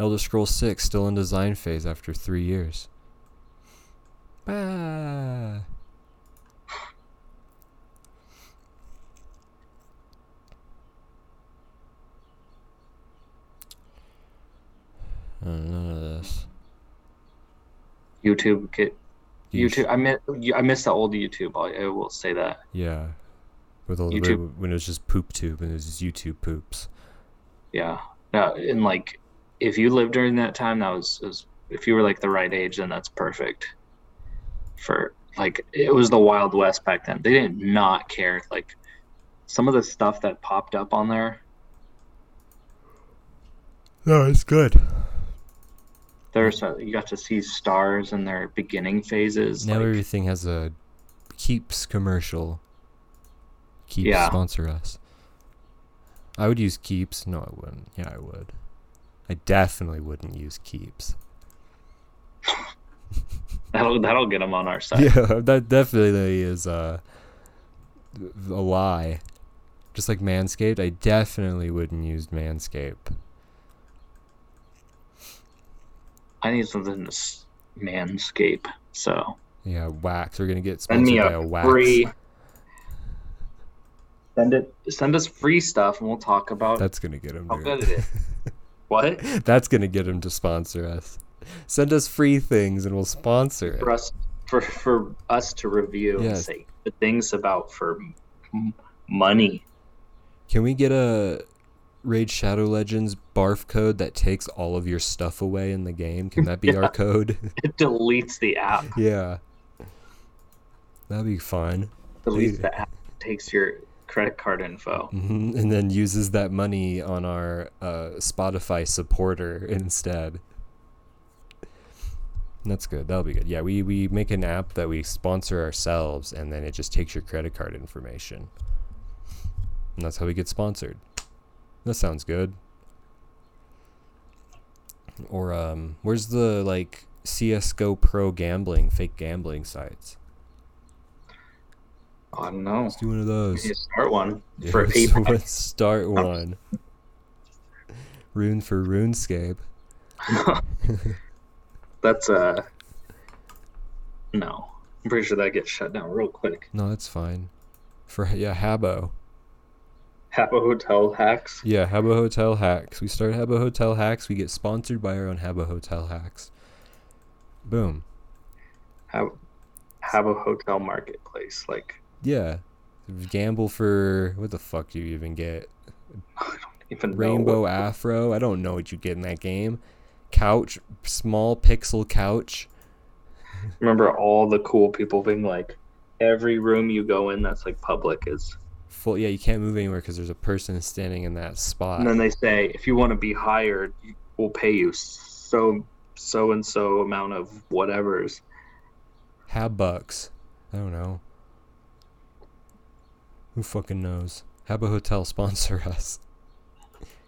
Elder Scrolls six still in design phase after three years. Ah. Oh, none of this. YouTube, get YouTube. I miss, I miss the old YouTube. I, I will say that. Yeah, with all the, when it was just poop tube and it was just YouTube poops. Yeah, no, and like if you lived during that time, that was, was if you were like the right age, then that's perfect. For like, it was the Wild West back then. They did not care. Like some of the stuff that popped up on there. No, it's good. There's a, you got to see stars in their beginning phases. Now like, everything has a Keeps commercial. Keeps yeah. Sponsor us. I would use Keeps. No, I wouldn't. Yeah, I would. I definitely wouldn't use Keeps. that'll that'll get them on our side. Yeah, that definitely is a, a lie. Just like Manscaped, I definitely wouldn't use Manscaped. I need something to manscape, so. Yeah, wax. We're going to get sponsored send me a by a wax. Free, send, it, send us free stuff, and we'll talk about That's gonna get him how to good it is. What? That's going to get him to sponsor us. Send us free things, and we'll sponsor it. For us, for, for us to review yeah. and say the things about for money. Can we get a... Raid Shadow Legends barf code that takes all of your stuff away in the game? Can that be yeah. our code? It deletes the app. Yeah. That'd be fun. Deletes Dude. the app, takes your credit card info. Mm-hmm. And then uses that money on our uh, Spotify supporter instead. That's good. That'll be good. Yeah, we, we make an app that we sponsor ourselves, and then it just takes your credit card information. And that's how we get sponsored. That sounds good. Or um, where's the like C S G O pro gambling, fake gambling sites? I don't know. Let's do one of those. Let's start one yeah, for people. Let's start one. Rune for RuneScape. That's uh, no. I'm pretty sure that gets shut down real quick. No, that's fine. For yeah, Habbo. Habbo Hotel hacks. Yeah, Habbo Hotel hacks. We start Habbo Hotel hacks. We get sponsored by our own Habbo Hotel hacks. Boom. Hab- Habbo Hotel marketplace, like. Yeah, gamble for what the fuck do you even get? I don't even Rainbow know what Afro. I don't know what you get in that game. Couch, small pixel couch. Remember all the cool people being like, every room you go in that's like public is. Full, yeah, you can't move anywhere because there's a person standing in that spot. And then they say, if you want to be hired, we'll pay you so so and so amount of whatever's. Habbucks. I don't know. Who fucking knows? Habbo Hotel sponsor us.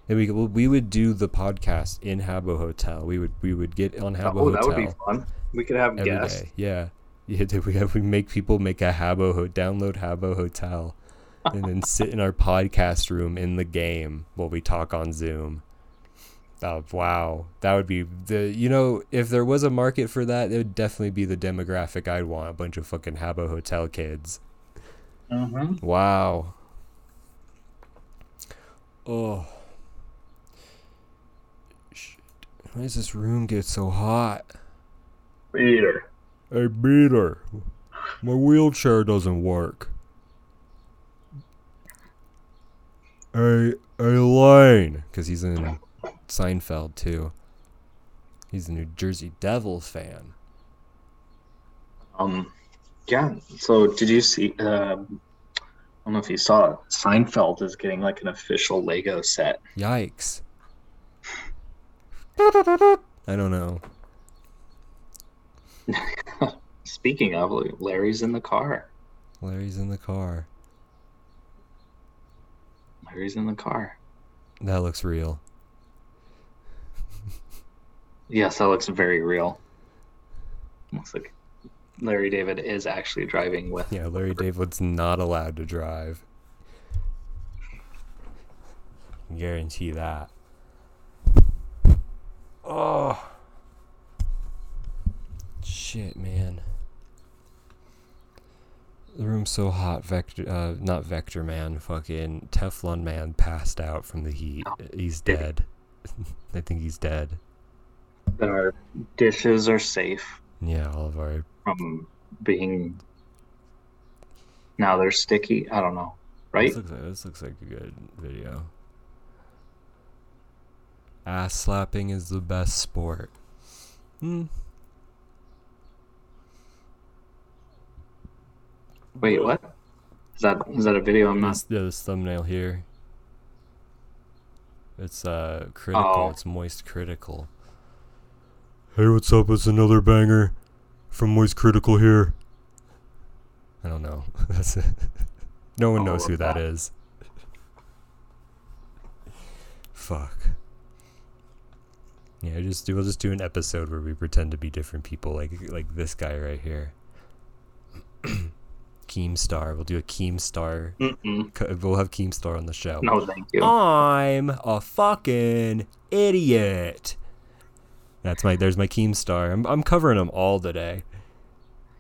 And we we would do the podcast in Habbo Hotel. We would we would get on Habbo oh, Hotel. Oh, that would be fun. We could have guests. Day. Yeah, yeah. We have we make people make a Habbo ho- download Habbo Hotel. And then sit in our podcast room in the game while we talk on Zoom. Oh, wow. That would be the, you know, if there was a market for that, it would definitely be the demographic I'd want. A bunch of fucking Habbo Hotel kids. Mm-hmm. Wow. Oh. Shit. Why does this room get so hot? Peter. Hey, Peter. My wheelchair doesn't work. Hey, Elaine, because he's in Seinfeld too. He's a New Jersey Devils fan. Um, yeah. So, did you see? Uh, I don't know if you saw it. Seinfeld is getting like an official Lego set. Yikes! I don't know. Speaking of, Larry's in the car. Larry's in the car. He's in the car. That looks real. Yes, that looks very real. Looks like Larry David is actually driving with. Yeah, Larry David's not allowed to drive. Guarantee that. Oh. Shit, man. The room's so hot, Vector, uh, not Vector Man, fucking Teflon Man passed out from the heat. He's dead. I think he's dead. Our dishes are safe. Yeah, all of our... From being... Now they're sticky? I don't know. Right? This looks like, this looks like a good video. Ass slapping is the best sport. Hmm. Wait, what? Is that is that a video? I'm not. Yeah, this thumbnail here. It's uh critical. Oh. It's Moist Critical. Hey, what's up? It's another banger from Moist Critical here. I don't know. That's it. No one oh, knows who that, that is. Fuck. Yeah, just do. We'll just do an episode where we pretend to be different people, like like this guy right here. Keemstar. We'll do a Keemstar. Mm-mm. We'll have Keemstar on the show. No, thank you. I'm a fucking idiot. That's my. There's my Keemstar. I'm I'm covering them all today.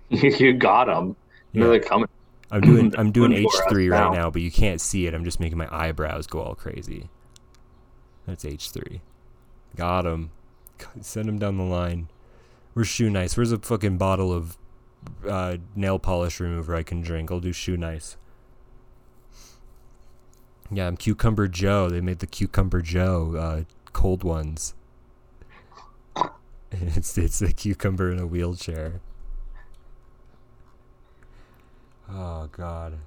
You got them. Yeah. They're coming. I'm doing I'm doing H three right now. now, but you can't see it. I'm just making my eyebrows go all crazy. That's H three. Got him. Send him down the line. Where's Shoe Nice? Where's a fucking bottle of Uh, nail polish remover I can drink? I'll do Shoe Nice. Yeah, I'm Cucumber Joe. They made the Cucumber Joe uh, cold ones. It's it's a cucumber in a wheelchair. Oh God.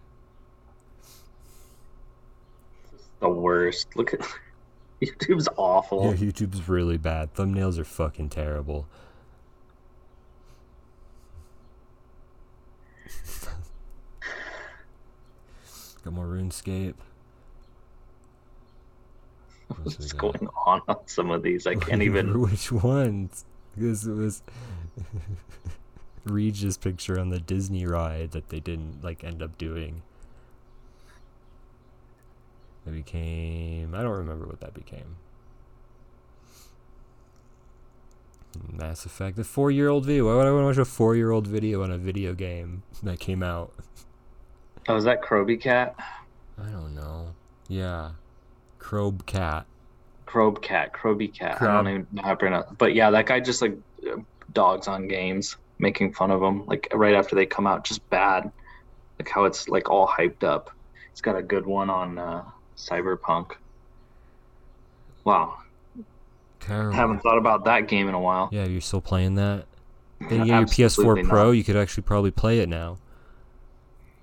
This is the worst. Look at YouTube's awful. Yeah, YouTube's really bad. Thumbnails are fucking terrible. Got more RuneScape. What's going on on some of these? I can't even. Which ones? Because it was Regis' picture on the Disney ride that they didn't like end up doing. That became. I don't remember what that became. Mass Effect. The four-year-old video. Why would I want to watch a four-year-old video on a video game that came out? Oh, is that Croby Cat? I don't know. Yeah. Crobe Cat. Crobe Cat. Croby Cat. Crob. I don't even know how to pronounce it. But yeah, that guy just like dogs on games, making fun of them, like right after they come out, just bad. Like how it's like all hyped up. It's got a good one on uh, Cyberpunk. Wow. Terrible. Haven't thought about that game in a while. Yeah, you're still playing that? Then you get your P S four Pro, not. You could actually probably play it now.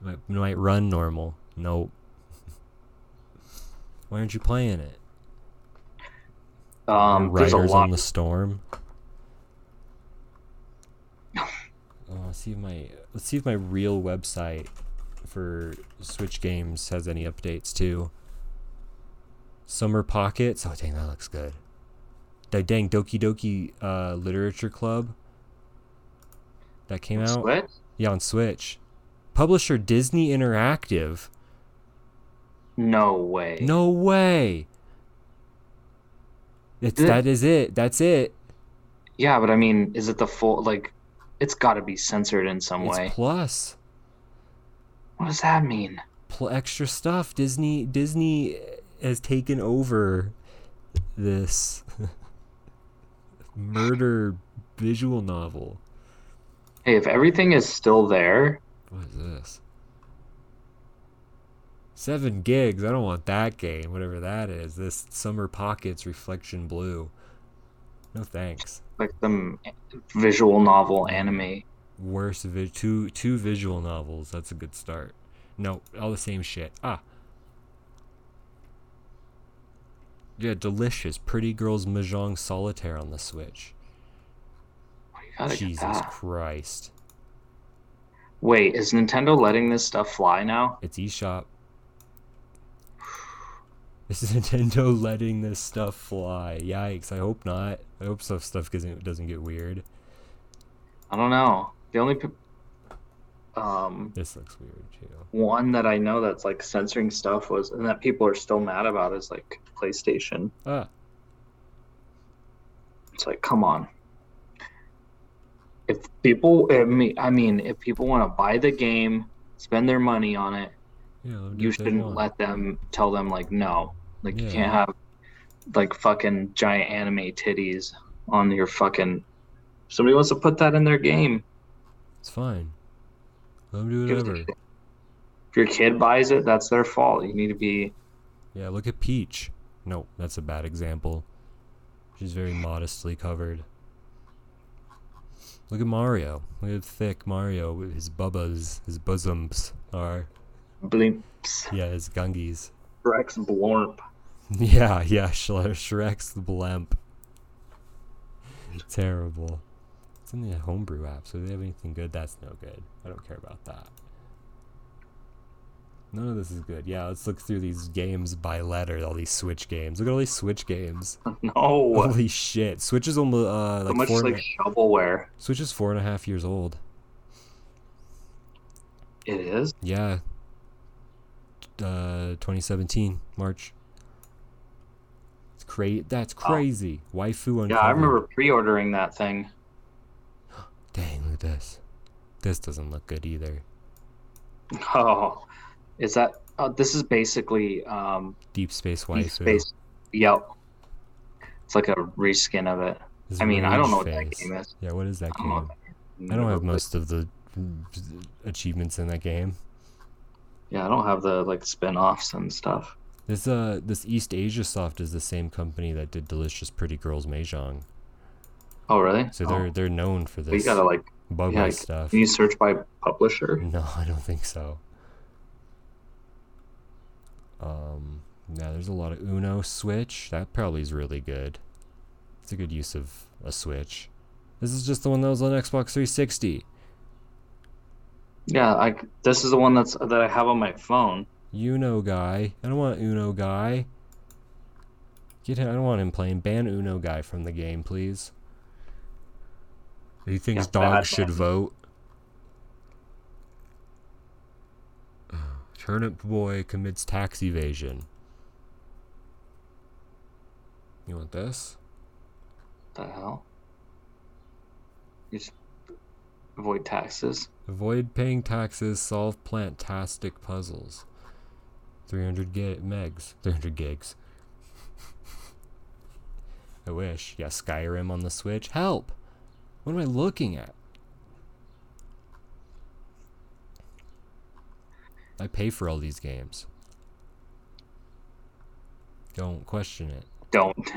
It might, it might run normal. Nope. Why aren't you playing it? Um, Riders there's a lot. on the Storm. oh, let's see if my let's see if my real website for Switch games has any updates too. Summer Pockets. Oh dang, that looks good. That dang Doki Doki uh, Literature Club. That came on out. Switch? Yeah, on Switch. Publisher Disney Interactive. No way. No way. It's, it, that is it. That's it. Yeah, but I mean, is it the full, like, it's got to be censored in some it's way. It's plus. What does that mean? Pl- extra stuff. Disney Disney has taken over this murder visual novel. Hey, if everything is still there. What is this? Seven gigs. I don't want that game. Whatever that is. This Summer Pockets Reflection Blue. No thanks. Like some visual novel anime. Worse. Vi- two two visual novels. That's a good start. No, all the same shit. Ah. Yeah, delicious. Pretty Girls Mahjong Solitaire on the Switch. Jesus Christ. Wait, is Nintendo letting this stuff fly now? It's eShop. Is Nintendo letting this stuff fly? Yikes, I hope not. I hope stuff stuff doesn't, doesn't get weird. I don't know. The only um this looks weird too. One that I know that's like censoring stuff was and that people are still mad about is like PlayStation. Ah. It's like, come on. If people I mean, I mean if people want to buy the game, spend their money on it, yeah, you shouldn't let them tell them like no. Like yeah. You can't have like fucking giant anime titties on your fucking. If somebody wants to put that in their game. It's fine. Let them do whatever. If, if your kid buys it, that's their fault. You need to be. Yeah, look at Peach. No, that's a bad example. She's very modestly covered. Look at Mario. Look at thick Mario. His bubbas, his bosoms are. Blimps. Yeah, it's Gungies. Shrek's Blorp. Yeah, yeah, Shrek's Blimp. Terrible. It's in the homebrew app, so if they have anything good, that's no good. I don't care about that. None of this is good. Yeah, let's look through these games by letter, all these Switch games. Look at all these Switch games. No. Holy shit. Switch is almost, uh, like so much four like a- shovelware. Switch is four and a half years old. It is? Yeah. Uh, twenty seventeen March. It's cra- That's crazy. Oh. Waifu. Uncovered. Yeah, I remember pre-ordering that thing. Dang, look at this. This doesn't look good either. Oh, is that? Oh, this is basically um, Deep Space Waifu. Deep Space. Yep. It's like a reskin of it. This I mean, I don't know face. What that game is. Yeah, what is that I game? Don't I don't have played. Most of the achievements in that game. Yeah, I don't have the like spin-offs and stuff. This uh, this East Asia Soft is the same company that did Delicious Pretty Girls Mahjong. Oh, really? So oh. they're they're known for this. You gotta like bubble yeah, stuff. Can you search by publisher? No, I don't think so. Um, yeah, there's a lot of Uno Switch. That probably is really good. It's a good use of a Switch. This is just the one that was on Xbox three sixty. Yeah, I, this is the one that's that I have on my phone. Uno guy. I don't want Uno guy. Get him. I don't want him playing. Ban Uno guy from the game, please. He thinks yeah, dogs should bad. vote. Turnip boy commits tax evasion. You want this? What the hell? You just avoid taxes. Avoid paying taxes. Solve plantastic puzzles. three hundred megs. three hundred gigs. I wish. Yeah, Skyrim on the Switch. Help! What am I looking at? I pay for all these games. Don't question it. Don't.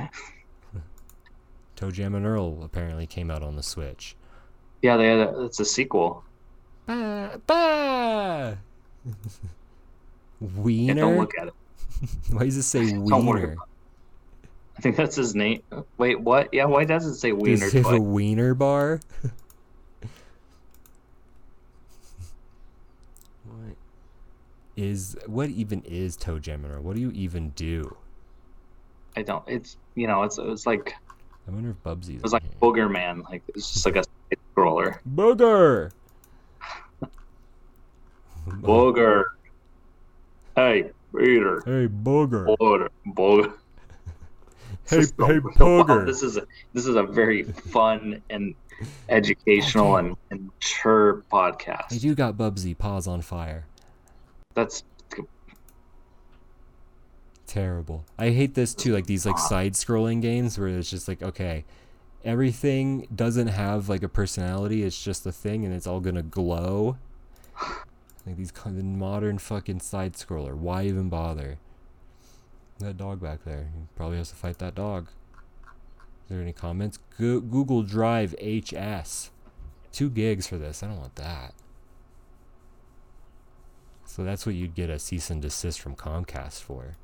Toe Jam and Earl apparently came out on the Switch. Yeah, they had a, it's a sequel. Bah, bah! Wiener? Yeah, don't look at it. Why does it say Wiener? Don't worry about it. I think that's his name. Wait, what? Yeah, why does it say Wiener? Does it have a Wiener bar? What is? What even is Toe Jam and Earl? What do you even do? I don't. It's you know. It's it's like. I wonder if Bubsy's. It was like here. Booger Man. Like it's just like a scroller. Booger. Booger. Hey, Peter. Hey, Booger. Booger. Booger. Hey, this, hey, Booger. This is a, this is a very fun and educational and, and mature podcast. I do got Bubsy paws on fire. That's. Terrible. I hate this too, like these like side-scrolling games where it's just like, okay, everything doesn't have like a personality, it's just a thing and it's all gonna glow. Like these kind of modern fucking side-scroller. Why even bother? That dog back there. He probably has to fight that dog. Is there any comments? Go- Google Drive H S. Two gigs for this. I don't want that. So that's what you'd get a cease and desist from Comcast for.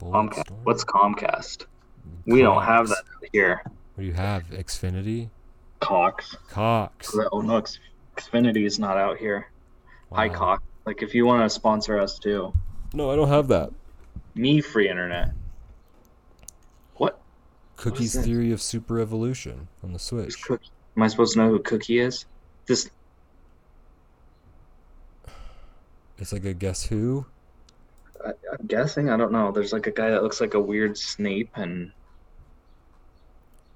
Comcast. What's Comcast? We Cox. Don't have that here. What do you have? Xfinity? Cox. Cox. Oh no, X- Xfinity is not out here. Wow. Hi Cox. Like if you want to sponsor us too. No, I don't have that. Me free internet. What? Cookie's what theory of super evolution on the Switch. Cookie? Am I supposed to know who Cookie is? This. It's like a guess who. I, I'm guessing. I don't know. There's like a guy that looks like a weird Snape, and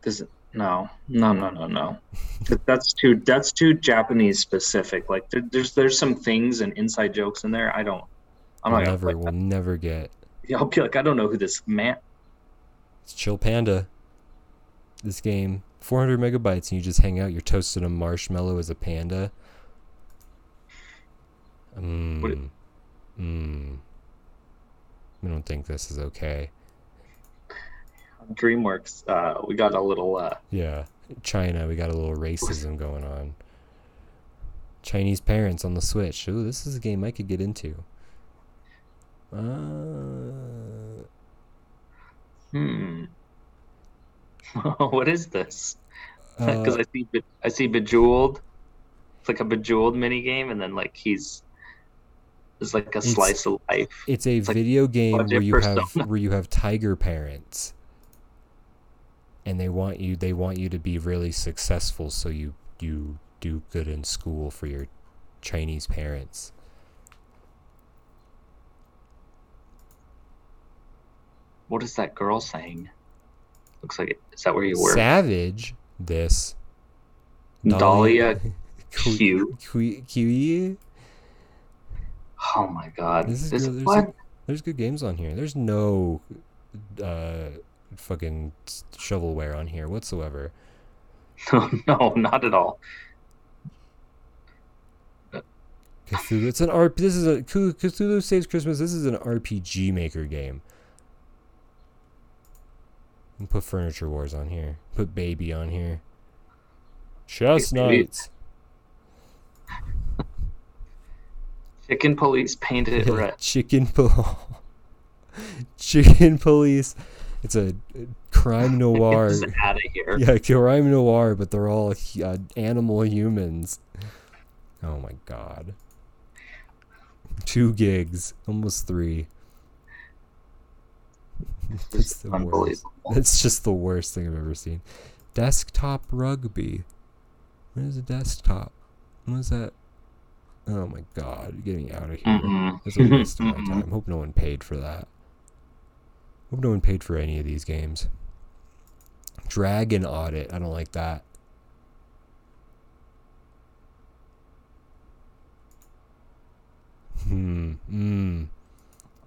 does it... no, no, no, no, no. that's too. That's too Japanese specific. Like there, there's there's some things and inside jokes in there. I don't. I'm we'll not never. Gonna we'll that. never get. Yeah, I'll be like, I don't know who this man. It's Chill Panda. This game, four hundred megabytes, and you just hang out. You're toasted a marshmallow as a panda. Mmm. Mmm. I don't think this is okay. DreamWorks, uh, we got a little... Uh... Yeah, China, we got a little racism going on. Chinese parents on the Switch. Ooh, this is a game I could get into. Uh... Hmm. What is this? Because uh... I see be- I see Bejeweled. It's like a Bejeweled minigame, and then like he's... It's like a it's, slice of life. It's a it's video like game where you persona. have where you have tiger parents, and they want you they want you to be really successful, so you you do good in school for your Chinese parents. What is that girl saying? Looks like is that where you were? Savage this. Dahlia Q. Q. Q. Oh my God! This is this, good. There's, what? A, there's good games on here. There's no uh, fucking shovelware on here whatsoever. No, no, not at all. Cthulhu, it's an R P. This is a Cthulhu Saves Christmas. This is an R P G Maker game. We'll put Furniture Wars on here. Put Baby on here. Chestnuts. Chicken Police painted it yeah, red. Chicken po- Chicken Police. It's a crime noir. Get this out of here. Yeah, crime noir, but they're all uh, animal humans. Oh my God. Two gigs, almost three. That's the unbelievable. Worst. That's just the worst thing I've ever seen. Desktop rugby. What is a desktop? What is that? Oh my god, get me out of here. Mm-hmm. That's a waste of my time. Hope no one paid for that. Hope no one paid for any of these games. Dragon Audit. I don't like that. Hmm. Mm.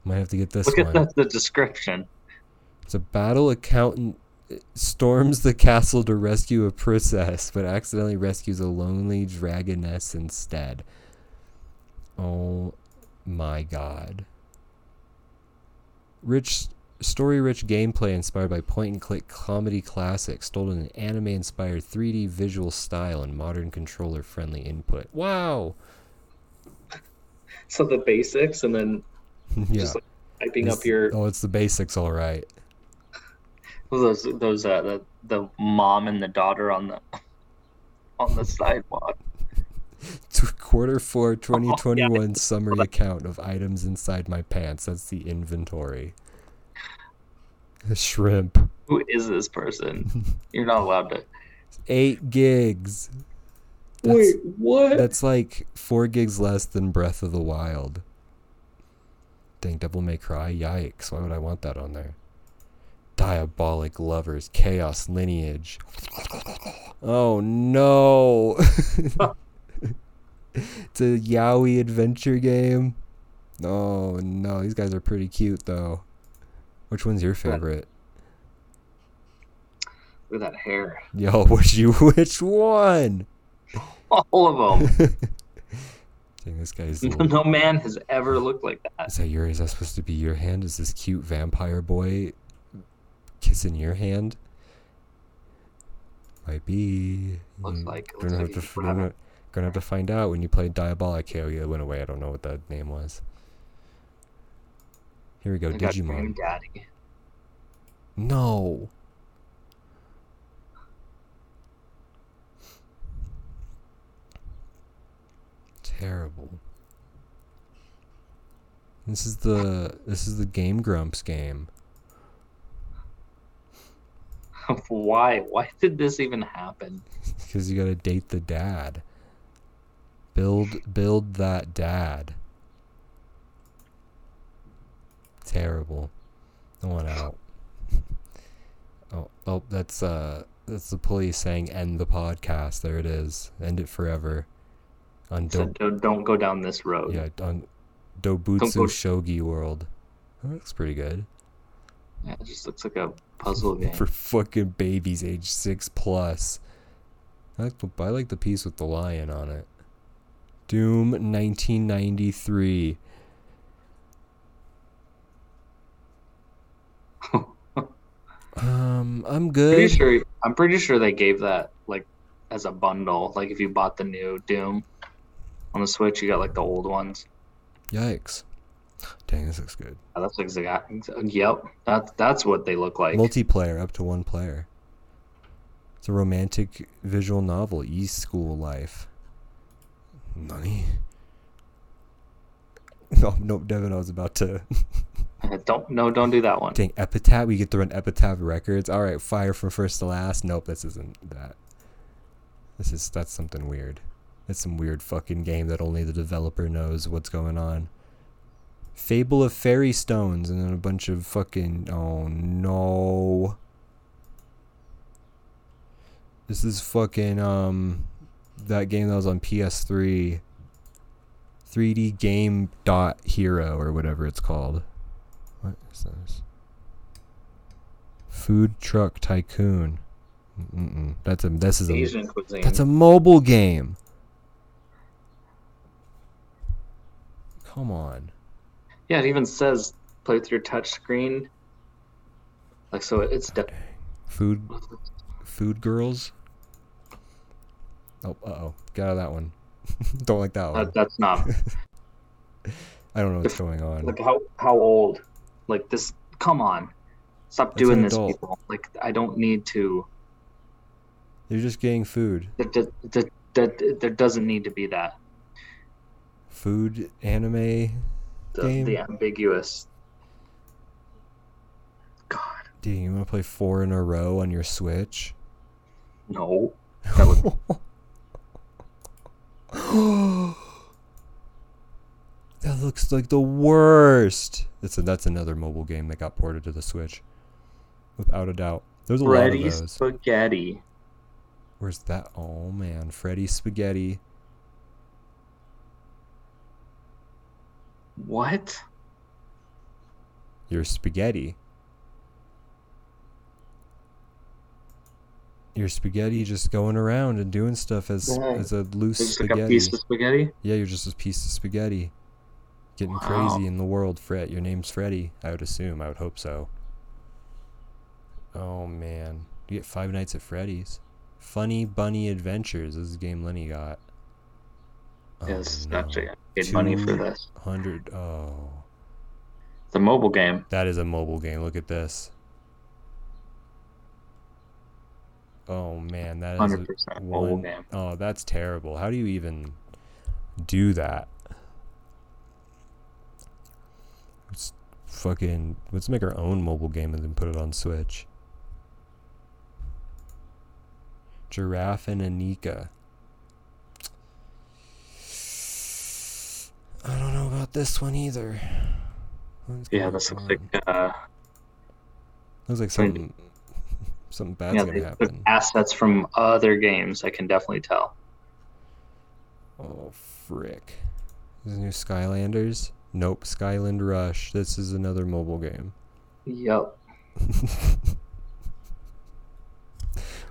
Might have to get this. Look one. Look at the description. It's a battle accountant storms the castle to rescue a princess, but accidentally rescues a lonely dragoness instead. Oh my god. Rich story-rich gameplay inspired by point-and-click comedy classics, told in an anime-inspired three D visual style and modern controller-friendly input. Wow. So the basics, and then yeah. just like typing it's, up your. Oh, it's the basics, all right. Those, those, uh, the the mom and the daughter on the on the sidewalk. Quarter four, twenty twenty-one oh, yeah. Summary account of items inside my pants. That's the inventory. A shrimp. Who is this person? You're not allowed to. Eight gigs. That's, Wait, what? That's like four gigs less than Breath of the Wild. Dang, Devil May Cry? Yikes. Why would I want that on there? Diabolic Lovers. Chaos Lineage. Oh, no. It's a yaoi adventure game. Oh, no. These guys are pretty cute, though. Which one's your favorite? With that hair. Yo, which you? Which one? All of them. Dang, this guy's no, no man has ever looked like that. Is that your? Is that supposed to be your hand? Is this cute vampire boy kissing your hand? Might be. Looks like. Looks gonna, like have to, gonna, gonna have to find out when you play Diabolic. Oh, yeah, it went away. I don't know what that name was. Here we go, I Digimon. Daddy. No. Terrible. This is the this is the Game Grumps game. Why? Why did this even happen? Because you gotta date the dad. Build build that dad. Terrible. I want out. Oh, oh, that's uh, that's the police saying end the podcast. There it is. End it forever. On do- so don't, don't go down this road. Yeah, on Dobutsu go- Shogi World. That looks pretty good. Yeah, it just looks like a puzzle game for fucking babies age six plus. I like the, I like the piece with the lion on it. Doom nineteen ninety-three. Um, I'm good. Pretty sure, I'm pretty sure they gave that like as a bundle. Like if you bought the new Doom on the Switch, you got like the old ones. Yikes! Dang, this looks good. Yeah, that's exactly. Yep, that's that's what they look like. Multiplayer up to one player. It's a romantic visual novel. E-school life. Money. No, nope, Devin. I was about to. Don't no, don't do that one. Dang, Epitaph. We get to run Epitaph Records. All right, Fire from First to Last. Nope, this isn't that. This is that's something weird. That's some weird fucking game that only the developer knows what's going on. Fable of Fairy Stones, and then a bunch of fucking oh no. This is fucking um that game that was on P S three. three D Game Dot Hero or whatever it's called. What is this? Food Truck Tycoon. Mm-mm. That's a this is a Asian cuisine. That's a mobile game. Come on. Yeah, it even says play through touch screen. Like so, it's de- food. Food Girls. Oh, uh oh, get out of that one. Don't like that one. That, that's not. I don't know what's going on. Like how how old? Like this, come on, stop That's doing this, people. Like I don't need to. You're just getting food. That there, there, there, there, there doesn't need to be that. Food anime. The, game? the ambiguous. God, D, you want to play four in a row on your Switch? No. That would... That looks like the worst. That's a, that's another mobile game that got ported to the Switch, without a doubt. There's a Freddy lot of those. Spaghetti. Where's that? Oh man, Freddy Spaghetti. What? Your spaghetti. Your spaghetti just going around and doing stuff as yeah. as a loose just spaghetti. Like a piece of spaghetti. Yeah, you're just a piece of spaghetti. Getting wow. crazy in the world, Fred. Your name's Freddy, I would assume. I would hope so. Oh, man. You get Five Nights at Freddy's. Funny Bunny Adventures. This is a game Lenny got. Oh, yes, no. Not sure. Get money for this. one hundred Oh. It's a mobile game. That is a mobile game. Look at this. Oh, man. That is a mobile one... game. Oh, that's terrible. How do you even do that? Let's fucking let's make our own mobile game and then put it on Switch. Giraffe and Anika. I don't know about this one either. Yeah, this looks like uh looks like something something bad's yeah, gonna happen. Assets from other games, I can definitely tell. Oh frick. These new Skylanders. Nope, Skyland Rush. This is another mobile game. Yep.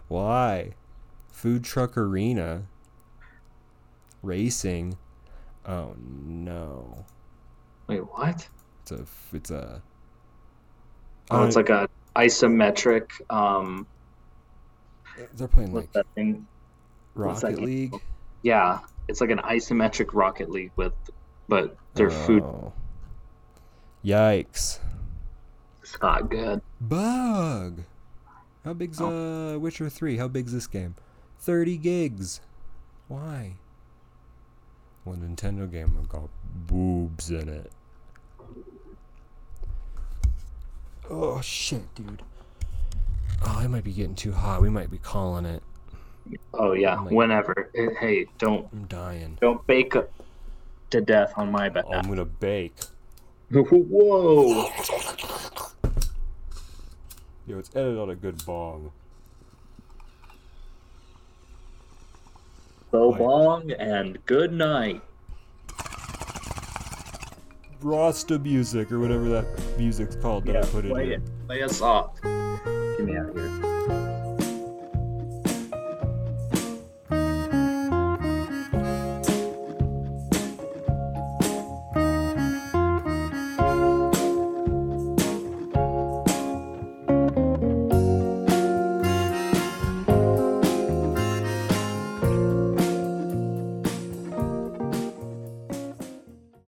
Why? Food Truck Arena. Racing. Oh no. Wait, what? It's a. It's a. Oh, it's like a isometric. Um. They're playing like that thing? Rocket League. Yeah, it's like an isometric Rocket League with. But their oh. food. Yikes. It's not good. Bug. How big's oh. uh, Witcher three? How big's this game? thirty gigs. Why? One Nintendo game I've got boobs in it. Oh, shit, dude. Oh, it might be getting too hot. We might be calling it. Oh, yeah. Like, whenever. Hey, don't. I'm dying. Don't bake up. To death on my back. I'm gonna bake. Whoa! Yo, it's edited on a good bong. So like, long and good night. Rasta music or whatever that music's called that yeah, I put in. Play it. Play it soft. Get me out of here.